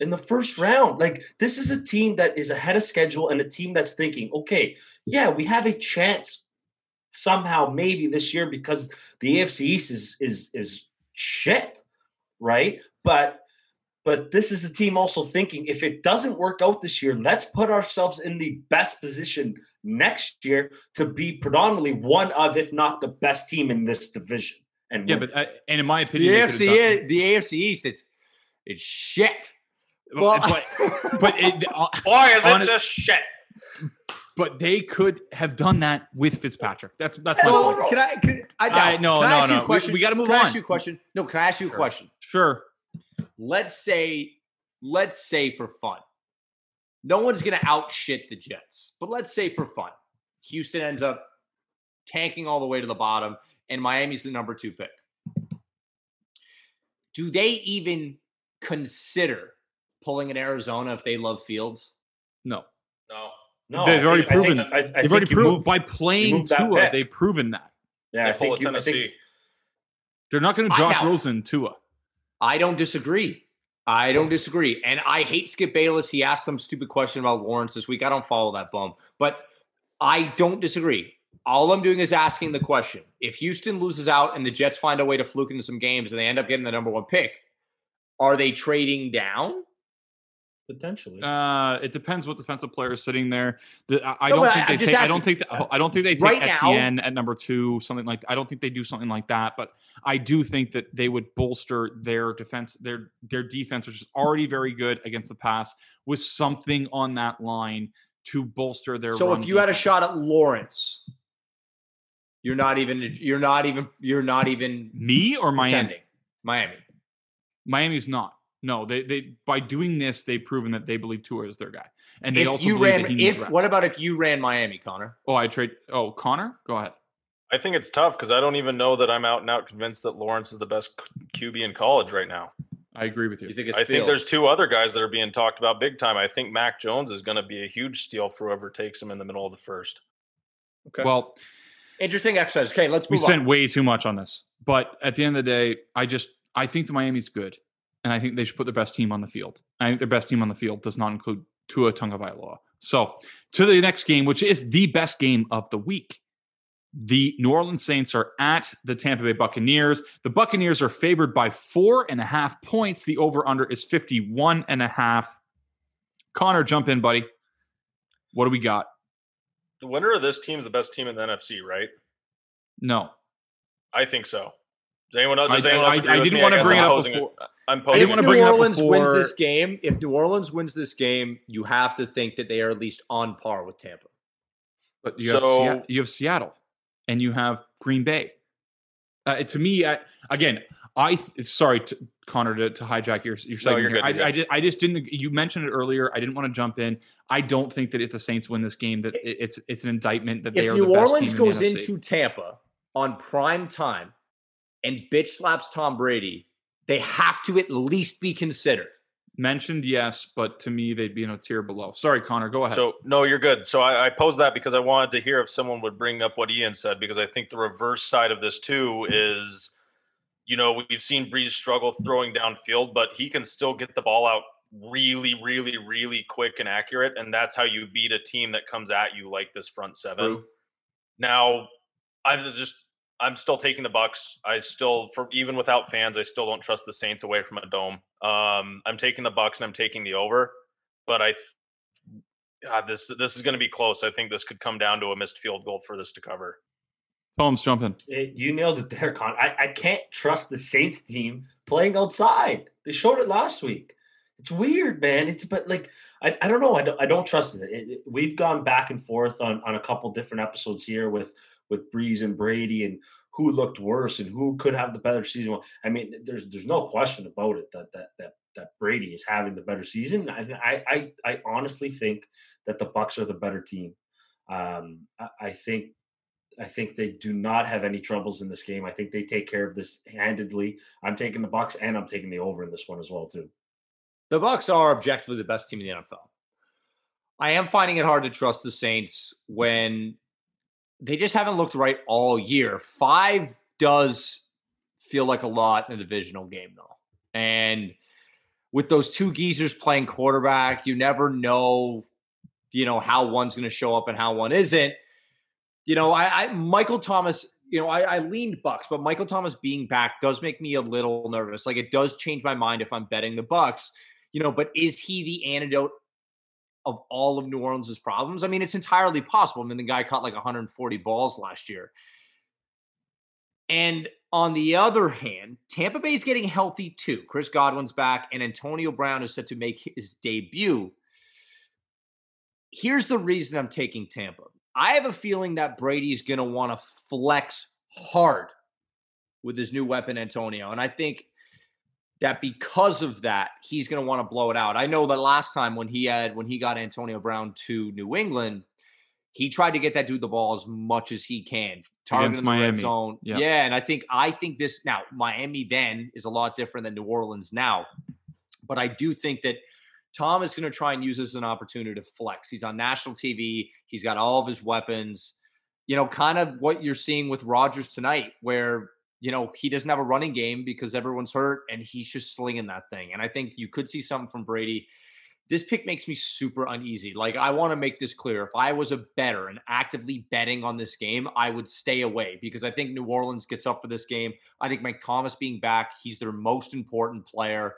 In the first round, like this is a team that is ahead of schedule and a team that's thinking, okay, yeah, we have a chance somehow maybe this year because the AFC East is shit, right? But this is a team also thinking if it doesn't work out this year, let's put ourselves in the best position next year to be predominantly one of, if not the best team in this division. And and in my opinion, the AFC East, it's shit. Well, just shit? But they could have done that with Fitzpatrick. That's my point. Can I ask you a question? We got to move on. Can I ask you a question? No, can I ask you a question? Sure. Let's say for fun, no one's going to out shit the Jets. But let's say for fun, Houston ends up tanking all the way to the bottom, and Miami's the number 2 pick. Do they even consider pulling in Arizona if they love Fields? No. They've already proven by playing Tua. They've proven that. Yeah, they pull Tennessee. They're not going to Josh Rosen Tua. I don't disagree. And I hate Skip Bayless. He asked some stupid question about Lawrence this week. I don't follow that bum, but I don't disagree. All I'm doing is asking the question. If Houston loses out and the Jets find a way to fluke into some games and they end up getting the number 1 pick, are they trading down? Potentially, it depends what defensive player is sitting there. I don't think they take right Etienne now, at number 2. Something like that. I don't think they do something like that. But I do think that they would bolster their defense, their defense, which is already very good against the pass, with something on that line to bolster their. So if you had a shot at Lawrence, you're not even me or Miami. Miami's not. No, they by doing this, they've proven that they believe Tua is their guy, and they what about if you ran Miami, Connor? Connor, go ahead. I think it's tough because I don't even know that I'm out and out convinced that Lawrence is the best QB in college right now. I agree with you. I think there's 2 other guys that are being talked about big time. I think Mac Jones is going to be a huge steal for whoever takes him in the middle of the first. Okay. Well, interesting exercise. Okay, let's move on. We spent way too much on this, but at the end of the day, I think the Miami's good. And I think they should put their best team on the field. I think their best team on the field does not include Tua Tagovailoa. So to the next game, which is the best game of the week. The New Orleans Saints are at the Tampa Bay Buccaneers. The Buccaneers are favored by 4.5 points. The over-under is 51.5. Connor, jump in, buddy. What do we got? The winner of this team is the best team in the NFC, right? No. I think so. If New Orleans wins this game, if New Orleans wins this game, you have to think that they are at least on par with Tampa. But you have Seattle, and you have Green Bay. To me, Connor, to hijack your segment. No, you're good. I just didn't. You mentioned it earlier. I didn't want to jump in. I don't think that if the Saints win this game, that it's an indictment that they are the best team in the NFC. If New Orleans goes into Tampa on prime time and bitch slaps Tom Brady, they have to at least be considered. Mentioned, yes, but to me, they'd be in a tier below. Sorry, Connor, go ahead. So, no, you're good. So I posed that because I wanted to hear if someone would bring up what Ian said, because I think the reverse side of this too is, we've seen Brees struggle throwing downfield, but he can still get the ball out really quick and accurate, and that's how you beat a team that comes at you like this front seven. True. Now, I'm still taking the Bucks. Even without fans, I still don't trust the Saints away from a dome. I'm taking the Bucks and I'm taking the over, but this is going to be close. I think this could come down to a missed field goal for this to cover. Tom's jumping. You nailed it there, Con. I can't trust the Saints team playing outside. They showed it last week. It's weird, man. I don't know. I don't trust it. We've gone back and forth on a couple different episodes here with Brees and Brady and who looked worse and who could have the better season. I mean, there's no question about it that Brady is having the better season. I honestly think that the Bucs are the better team. I think they do not have any troubles in this game. I think they take care of this handedly. I'm taking the Bucs and I'm taking the over in this one as well too. The Bucs are objectively the best team in the NFL. I am finding it hard to trust the Saints when they just haven't looked right all year. 5 does feel like a lot in a divisional game, though. And with those two geezers playing quarterback, you never know, how one's going to show up and how one isn't. Michael Thomas, I leaned Bucks, but Michael Thomas being back does make me a little nervous. Like, it does change my mind if I'm betting the Bucks. But is he the antidote of all of New Orleans' problems? I mean, it's entirely possible. I mean, the guy caught like 140 balls last year. And on the other hand, Tampa Bay's getting healthy too. Chris Godwin's back, and Antonio Brown is set to make his debut. Here's the reason I'm taking Tampa. I have a feeling that Brady's going to want to flex hard with his new weapon, Antonio. And I think that because of that, he's going to want to blow it out. I know that last time when he got Antonio Brown to New England, he tried to get that dude the ball as much as he can, targeting the red zone. Yeah. And I think this now Miami then is a lot different than New Orleans now, but I do think that Tom is going to try and use this as an opportunity to flex. He's on national TV. He's got all of his weapons. Kind of what you're seeing with Rodgers tonight, where he doesn't have a running game because everyone's hurt and he's just slinging that thing. And I think you could see something from Brady. This pick makes me super uneasy. Like, I want to make this clear. If I was a bettor and actively betting on this game, I would stay away because I think New Orleans gets up for this game. I think Mike Thomas being back, he's their most important player.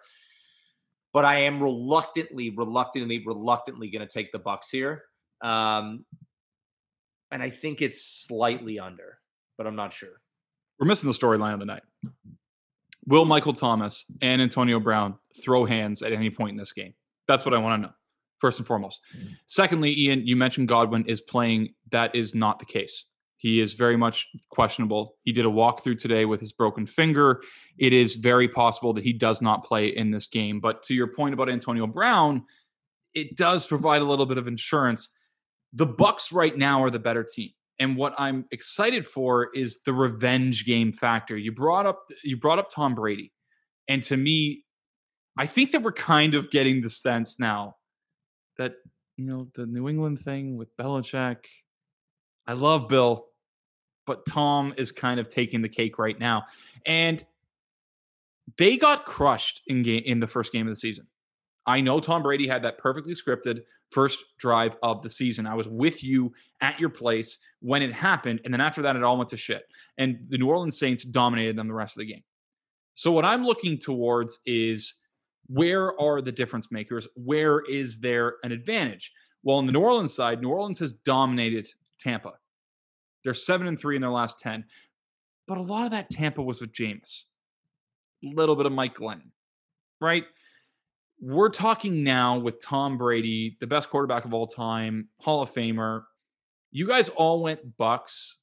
But I am reluctantly going to take the Bucs here. And I think it's slightly under, but I'm not sure. We're missing the storyline of the night. Will Michael Thomas and Antonio Brown throw hands at any point in this game? That's what I want to know, first and foremost. Mm-hmm. Secondly, Ian, you mentioned Godwin is playing. That is not the case. He is very much questionable. He did a walkthrough today with his broken finger. It is very possible that he does not play in this game. But to your point about Antonio Brown, it does provide a little bit of insurance. The Bucs right now are the better team. And what I'm excited for is the revenge game factor. You brought up Tom Brady. And to me, I think that we're kind of getting the sense now that, the New England thing with Belichick, I love Bill, but Tom is kind of taking the cake right now. And they got crushed in the first game of the season. I know Tom Brady had that perfectly scripted first drive of the season. I was with you at your place when it happened. And then after that, it all went to shit. And the New Orleans Saints dominated them the rest of the game. So what I'm looking towards is, where are the difference makers? Where is there an advantage? Well, on the New Orleans side, New Orleans has dominated Tampa. They're 7-3 in their last 10. But a lot of that Tampa was with Jameis. A little bit of Mike Glennon, right? We're talking now with Tom Brady, the best quarterback of all time, Hall of Famer. You guys all went Bucs.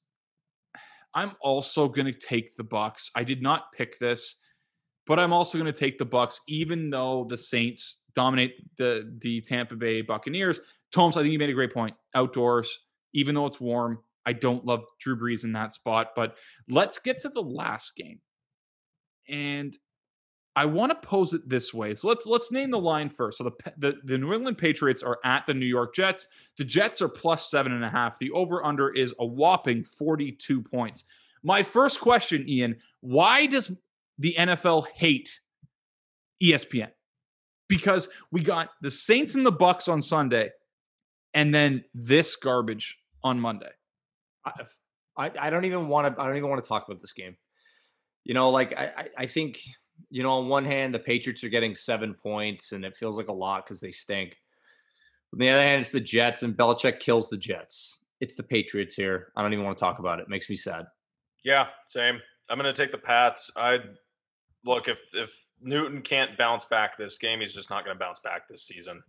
I'm also going to take the Bucs. I did not pick this, but I'm also going to take the Bucs, even though the Saints dominate the Tampa Bay Buccaneers. Tomes, I think you made a great point. Outdoors, even though it's warm, I don't love Drew Brees in that spot. But let's get to the last game. And I want to pose it this way. So let's name the line first. So the New England Patriots are at the New York Jets. The Jets are plus 7.5. The over-under is a whopping 42 points. My first question, Ian, why does the NFL hate ESPN? because we got the Saints and the Bucks on Sunday and then this garbage on Monday. I don't even want to talk about this game. You know, like I think, you know, on one hand, the Patriots are getting 7 points and it feels like a lot because they stink. On the other hand, it's the Jets and Belichick kills the Jets. It's the Patriots here. I don't even want to talk about it. It makes me sad. Yeah, same. I'm going to take the Pats. Look, if Newton can't bounce back this game, he's just not going to bounce back this season.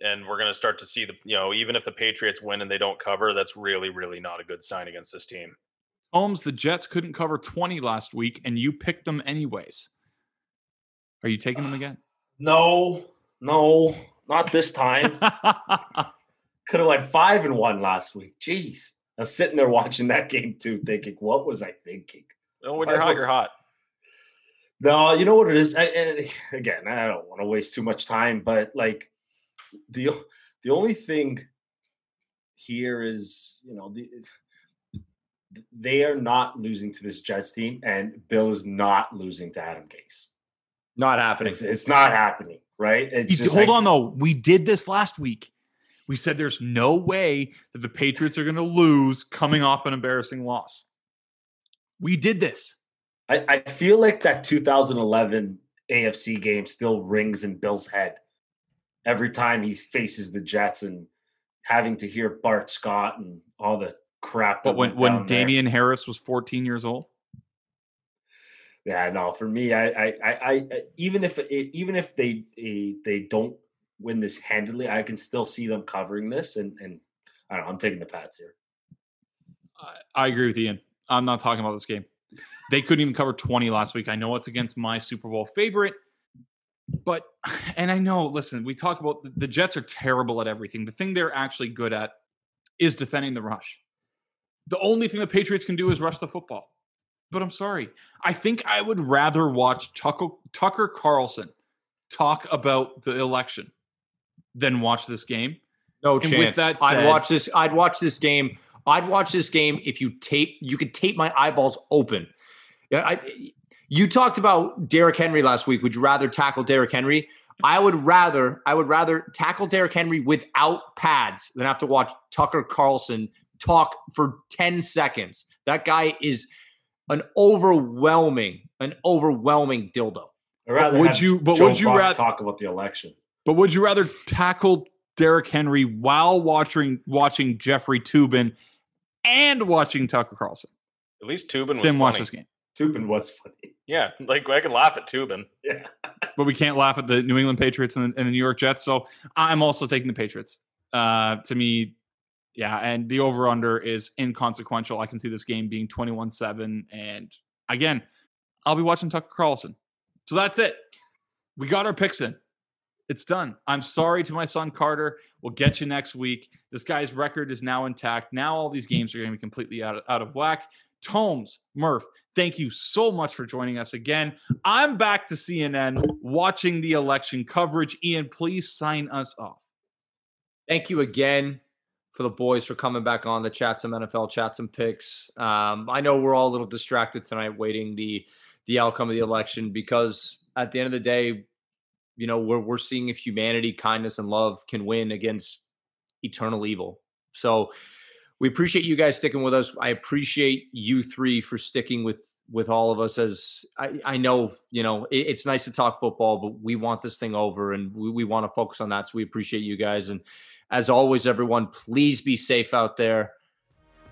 And we're going to start to see the, you know, even if the Patriots win and they don't cover, that's really, really not a good sign against this team. Holmes, the Jets couldn't cover 20 last week, and you picked them anyways. Are you taking them again? No, not this time. Could have went 5-1 last week. Jeez. I was sitting there watching that game too, thinking, what was I thinking? No, when you're hot, you're hot. No, you know what it is? Again, I don't want to waste too much time, but like the only thing here is, you know, they are not losing to this Jets team, and Bill is not losing to Adam Gase. Not happening. It's not happening, right? Hold on, though. We did this last week. We said there's no way that the Patriots are going to lose coming off an embarrassing loss. We did this. I feel like that 2011 AFC game still rings in Bill's head every time he faces the Jets and having to hear Bart Scott and all the crap. But when Damian Harris was 14 years old? Yeah, no, for me, I even if they don't win this handily, I can still see them covering this. And I don't know, I'm taking the Pats here. I agree with Ian. I'm not talking about this game. They couldn't even cover 20 last week. I know it's against my Super Bowl favorite, but, and I know, listen, we talk about the Jets are terrible at everything. The thing they're actually good at is defending the rush. The only thing the Patriots can do is rush the football. But I'm sorry. I think I would rather watch Tucker Carlson talk about the election than watch this game. No chance. With that said, I'd watch this game if you could tape my eyeballs open. Yeah, you talked about Derrick Henry last week. Would you rather tackle Derrick Henry? I would rather tackle Derrick Henry without pads than have to watch Tucker Carlson talk for 10 seconds. That guy is an overwhelming dildo. Would you rather talk about the election? But would you rather tackle Derrick Henry while watching Jeffrey Toobin and watching Tucker Carlson? At least Toobin was funny. Watch this game. Toobin was funny. Yeah, like I can laugh at Toobin. Yeah, but we can't laugh at the New England Patriots and the New York Jets. So I'm also taking the Patriots. To me, yeah, and the over/under is inconsequential. I can see this game being 21-7, and again, I'll be watching Tucker Carlson. So that's it. We got our picks in. It's done. I'm sorry to my son, Carter. We'll get you next week. This guy's record is now intact. Now all these games are going to be completely out of whack. Tomes, Murph, thank you so much for joining us again. I'm back to CNN watching the election coverage. Ian, please sign us off. Thank you again for the boys for coming back on the Chat Some NFL, Chat Some Picks. I know we're all a little distracted tonight waiting the outcome of the election because at the end of the day, you know, we're seeing if humanity, kindness, and love can win against eternal evil. So we appreciate you guys sticking with us. I appreciate you three for sticking with all of us, as I know, you know, it's nice to talk football, but we want this thing over and we want to focus on that. So we appreciate you guys. And as always, everyone, please be safe out there.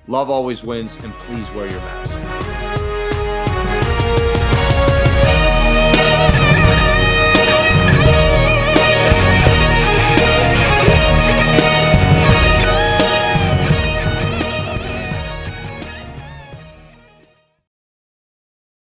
Love always wins, and please wear your mask.